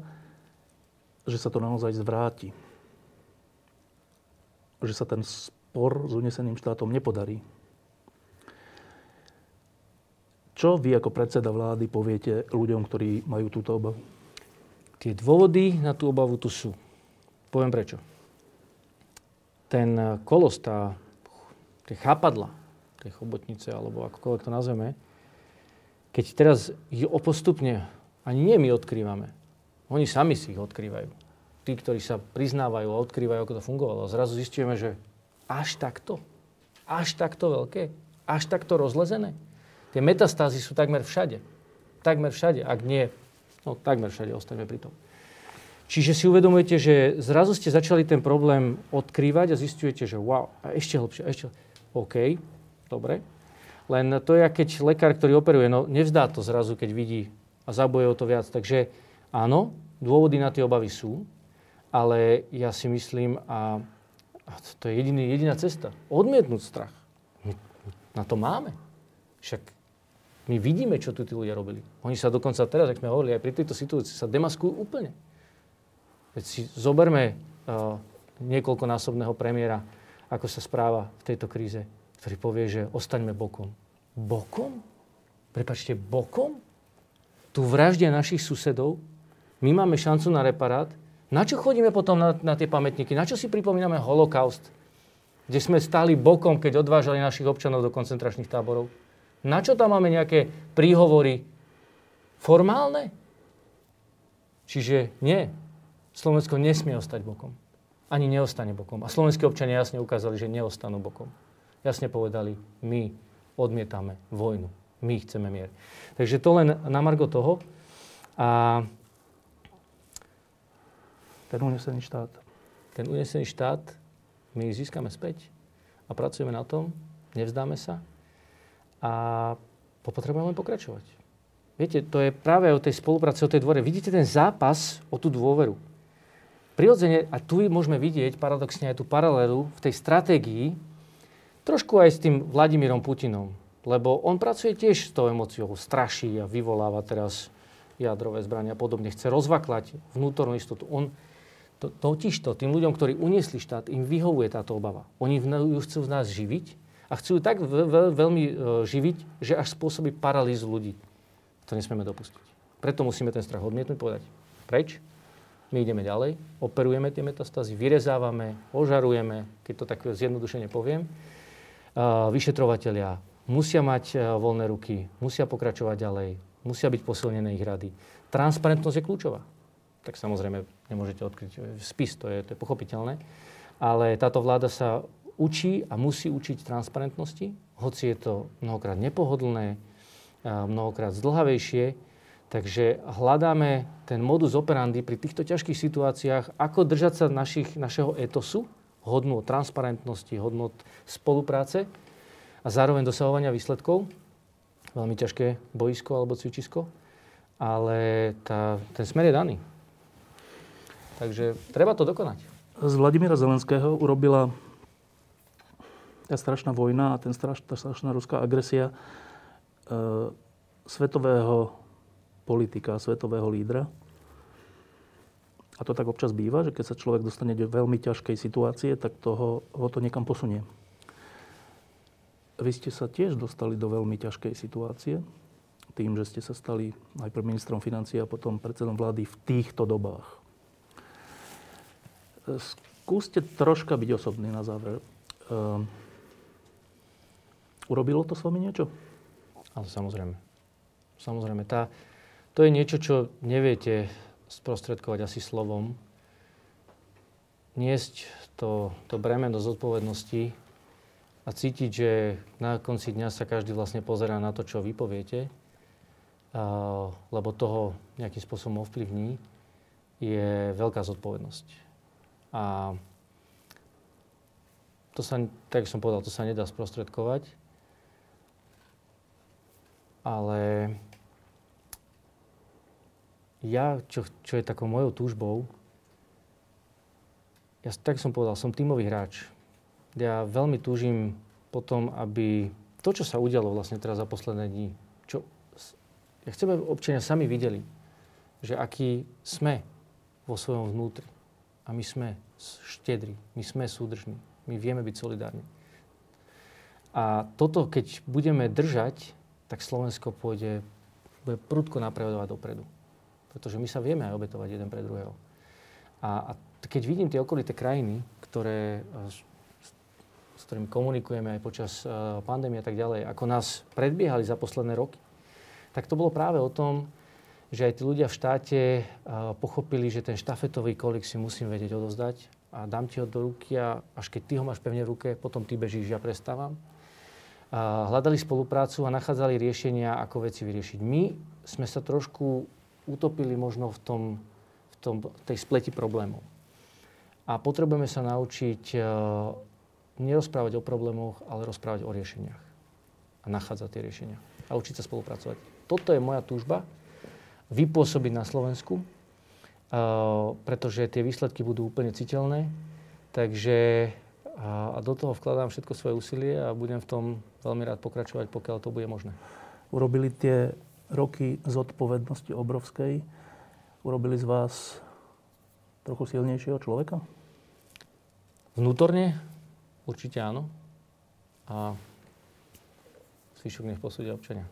že sa to naozaj zvráti. Že sa ten spor s uneseným štátom nepodarí. Čo vy ako predseda vlády poviete ľuďom, ktorí majú túto obavu? Tie dôvody na tú obavu tu sú. Poviem prečo. Ten kolos, tie chápadla, tie chobotnice, alebo akokoľvek to nazveme, keď teraz ich postupne, ani nie my odkrývame, oni sami si ich odkrývajú. Tí, ktorí sa priznávajú a odkrývajú, ako to fungovalo. Zrazu zistíme, že až takto veľké, až takto rozlezené. Tie metastázy sú takmer všade. Takmer všade, ak nie, no takmer všade, ostaňme pri tom. Čiže si uvedomujete, že zrazu ste začali ten problém odkrývať a zistujete, že wow, a ešte hlbšie, OK, dobre. Len to je, keď lekár, ktorý operuje, no nevzdá to zrazu, keď vidí a zaboje o to viac. Takže áno, dôvody na tie obavy sú, ale ja si myslím, a to je jediná cesta, odmietnúť strach. My na to máme. Však my vidíme, čo tu tí ľudia robili. Oni sa dokonca teraz, ak sme hovorili, aj pri tejto situácii sa demaskujú úplne. Veď si zoberme niekoľkonásobného premiéra, ako sa správa v tejto kríze, ktorý povie, že ostaňme bokom. Bokom? Prepáčte, bokom? Tu vraždia našich susedov, my máme šancu na reparát. Na čo chodíme potom na tie pamätníky? Na čo si pripomíname holokaust? Kde sme stáli bokom, keď odvážali našich občanov do koncentračných táborov. Na čo tam máme nejaké príhovory formálne? Čiže nie. Slovensko nesmie ostať bokom. Ani neostane bokom. A slovenskí občania jasne ukázali, že neostanú bokom. Jasne povedali, my odmietame vojnu. My chceme mier. Takže to len na margo toho. A ten unesený štát. Ten unesený štát my získame späť a pracujeme na tom, nevzdáme sa a potrebujeme pokračovať. Viete, to je práve o tej spolupráci, o tej dôvere. Vidíte ten zápas o tú dôveru. Prirodzene, a tu môžeme vidieť paradoxne aj tú paralelu v tej stratégii, trošku aj s tým Vladimírom Putinom, lebo on pracuje tiež s tou emóciou, straší a vyvoláva teraz jadrové zbrania a podobne, chce rozvaklať vnútornú istotu. On totižto tým ľuďom, ktorí uniesli štát, im vyhovuje táto obava. Oni ju chcú z nás živiť a chcú ju tak veľmi živiť, že až spôsobí paralýzu ľudí. To nesmieme dopustiť. Preto musíme ten strach odmietnúť, povedať preč. My ideme ďalej, operujeme tie metastázy, vyrezávame, ožarujeme, keď to tak zjednodušene poviem. Vyšetrovatelia musia mať voľné ruky, musia pokračovať ďalej, musia byť posilnené ich rady. Transparentnosť je kľúčová. Tak samozrejme nemôžete odkryť spis, to je pochopiteľné. Ale táto vláda sa učí a musí učiť transparentnosti, hoci je to mnohokrát nepohodlné, mnohokrát zdlhavejšie. Takže hľadáme ten modus operandi pri týchto ťažkých situáciách, ako držať sa našeho etosu, hodnot transparentnosti, hodnot spolupráce a zároveň dosahovania výsledkov. Veľmi ťažké boisko alebo cvičisko, ale ten smer je daný. Takže treba to dokonať. Z Vladimíra Zelenského urobila tá strašná vojna a tá strašná ruská agresia svetového politika, svetového lídra. A to tak občas býva, že keď sa človek dostane do veľmi ťažkej situácie, tak ho to niekam posunie. Vy ste sa tiež dostali do veľmi ťažkej situácie, tým, že ste sa stali najprv ministrom financií a potom predsedom vlády v týchto dobách. Skúste troška byť osobný na záver. Urobilo to s vami niečo? Ale samozrejme. Samozrejme, to je niečo, čo neviete sprostredkovať asi slovom. Niesť to bremeno zodpovednosti a cítiť, že na konci dňa sa každý vlastne pozerá na to, čo vy poviete, lebo toho nejakým spôsobom ovplyvní, je veľká zodpovednosť. A to sa, tak som povedal, to sa nedá sprostredkovať, ale ja, čo je takou mojou túžbou, ja, tak som povedal, som tímový hráč. Ja veľmi túžim potom, aby to, čo sa udialo vlastne teraz za posledné dni, ja chcem, aby občania sami videli, že aký sme vo svojom vnútri. A my sme štedri, my sme súdržní, my vieme byť solidárni. A toto, keď budeme držať, tak Slovensko bude prudko napredovať dopredu. Pretože my sa vieme aj obetovať jeden pre druhého. A keď vidím tie okolité krajiny, s ktorými komunikujeme aj počas pandémie a tak ďalej, ako nás predbiehali za posledné roky, tak to bolo práve o tom, že aj tí ľudia v štáte pochopili, že ten štafetový kolík si musím vedieť odovzdať a dám ti ho do ruky a až keď ty ho máš pevne v ruke, potom ty bežíš, ja prestávam. Hľadali spoluprácu a nachádzali riešenia, ako veci vyriešiť. My sme sa trošku utopili možno v tej spleti problémov. A potrebujeme sa naučiť nerozprávať o problémoch, ale rozprávať o riešeniach. A nachádzať tie riešenia. A učiť sa spolupracovať. Toto je moja túžba. Vypôsobiť na Slovensku, pretože tie výsledky budú úplne citeľné. Takže a do toho vkladám všetko svoje úsilie a budem v tom veľmi rád pokračovať, pokiaľ to bude možné. Urobili tie roky zodpovednosti obrovskej. Urobili z vás trochu silnejšieho človeka? Vnútorne? Určite áno. A zvyšok nech posúdia občania.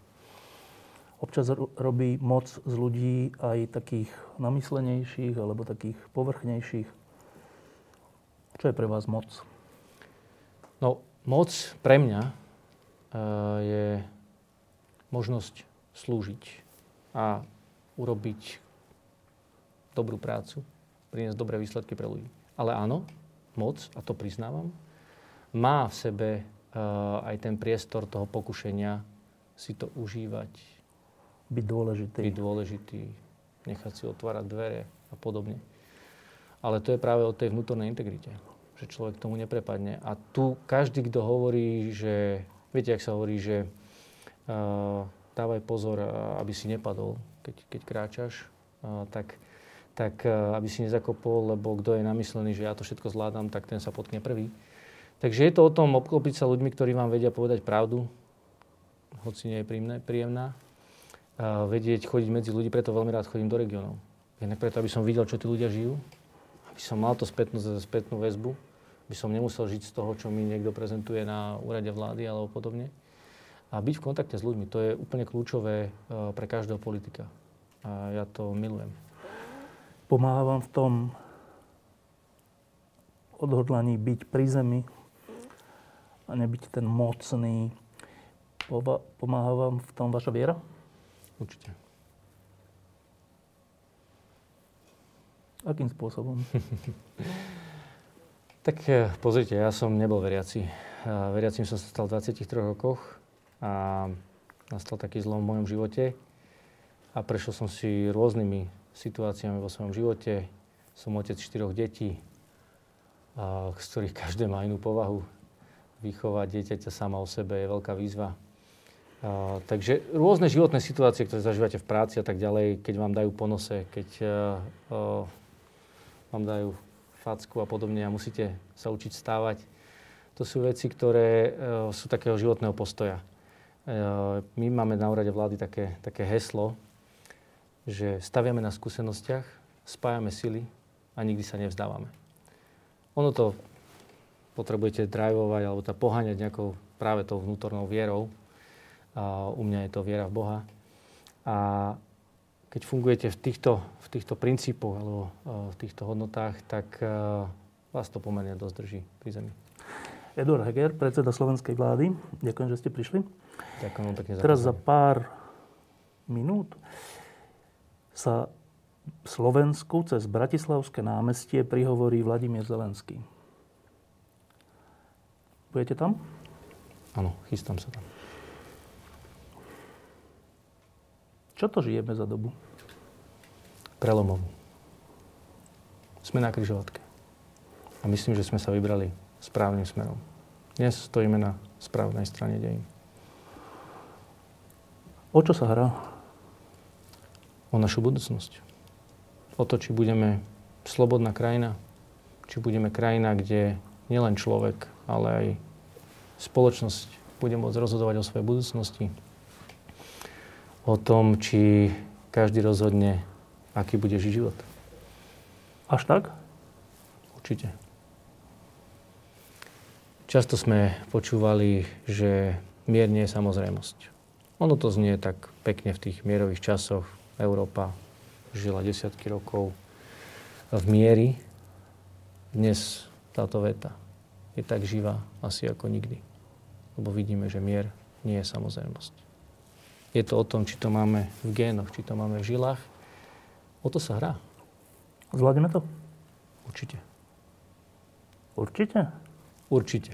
Občas robí moc z ľudí aj takých namyslenejších alebo takých povrchnejších. Čo je pre vás moc? No, moc pre mňa je možnosť slúžiť a urobiť dobrú prácu, priniesť dobré výsledky pre ľudí. Ale áno, moc, a to priznávam, má v sebe aj ten priestor toho pokušenia si to užívať. Byť dôležitý, nechať si otvárať dvere a podobne. Ale to je práve o tej vnútornej integrite, že človek tomu neprepadne. A tu každý, kto hovorí, že, viete, jak sa hovorí, že dávaj pozor, aby si nepadol, keď kráčaš, tak aby si nezakopol, lebo kto je namyslený, že ja to všetko zvládam, tak ten sa potkne prvý. Takže je to o tom obklopiť sa ľuďmi, ktorí vám vedia povedať pravdu, hoci nie je príjemná. Vedieť chodiť medzi ľudí, preto veľmi rád chodím do regiónov. Jednak preto, aby som videl, čo tí ľudia žijú, aby som mal to spätnú väzbu, aby som nemusel žiť z toho, čo mi niekto prezentuje na úrade vlády alebo podobne. A byť v kontakte s ľuďmi, to je úplne kľúčové pre každého politika. A ja to milujem. Pomáha vám v tom odhodlaní byť pri zemi, a nebyť ten mocný. Pomáha vám v tom vaša viera? Určite. Akým spôsobom? Tak pozrite, ja som nebol veriaci. Veriacím som sa stal v 23 rokoch a nastal taký zlom v mojom živote. A prešiel som si rôznymi situáciami vo svojom živote. Som otec 4 detí, z ktorých každé má inú povahu. Vychovať dieťaťa sama o sebe je veľká výzva. Takže rôzne životné situácie, ktoré zažívate v práci a tak ďalej, keď vám dajú po nose, keď vám dajú facku a podobne a musíte sa učiť stávať, to sú veci, ktoré sú takého životného postoja. My máme na úrade vlády také heslo, že staviame na skúsenostiach, spájame sily a nikdy sa nevzdávame. Ono to potrebujete drivovať alebo poháňať nejakou práve tou vnútornou vierou. A u mňa je to viera v Boha. A keď fungujete v týchto princípoch alebo v týchto hodnotách, tak vás to pomerne dosť drží pri zemi. Eduard Heger, predseda slovenskej vlády. Ďakujem, že ste prišli. Ďakujem vám pekne za pozornosť. Teraz za pár minút sa Slovensku cez Bratislavské námestie prihovorí Vladimír Zelenský. Budete tam? Áno, chystám sa tam. Čo to žijeme za dobu? Prelomovú. Sme na križovatke. A myslím, že sme sa vybrali správnym smerom. Dnes stojíme na správnej strane dejín. O čo sa hrá? O našu budúcnosť. O to, či budeme slobodná krajina, či budeme krajina, kde nielen človek, ale aj spoločnosť bude môcť rozhodovať o svojej budúcnosti. O tom, či každý rozhodne, aký bude žiť život. Až tak? Určite. Často sme počúvali, že mier nie je samozrejmosť. Ono to znie tak pekne v tých mierových časoch. Európa žila desiatky rokov v mieri. Dnes táto veta je tak živá asi ako nikdy. Lebo vidíme, že mier nie je samozrejmosť. Je to o tom, či to máme v génoch, či to máme v žilách. O to sa hrá. Zvládneme to? Určite. Určite? Určite.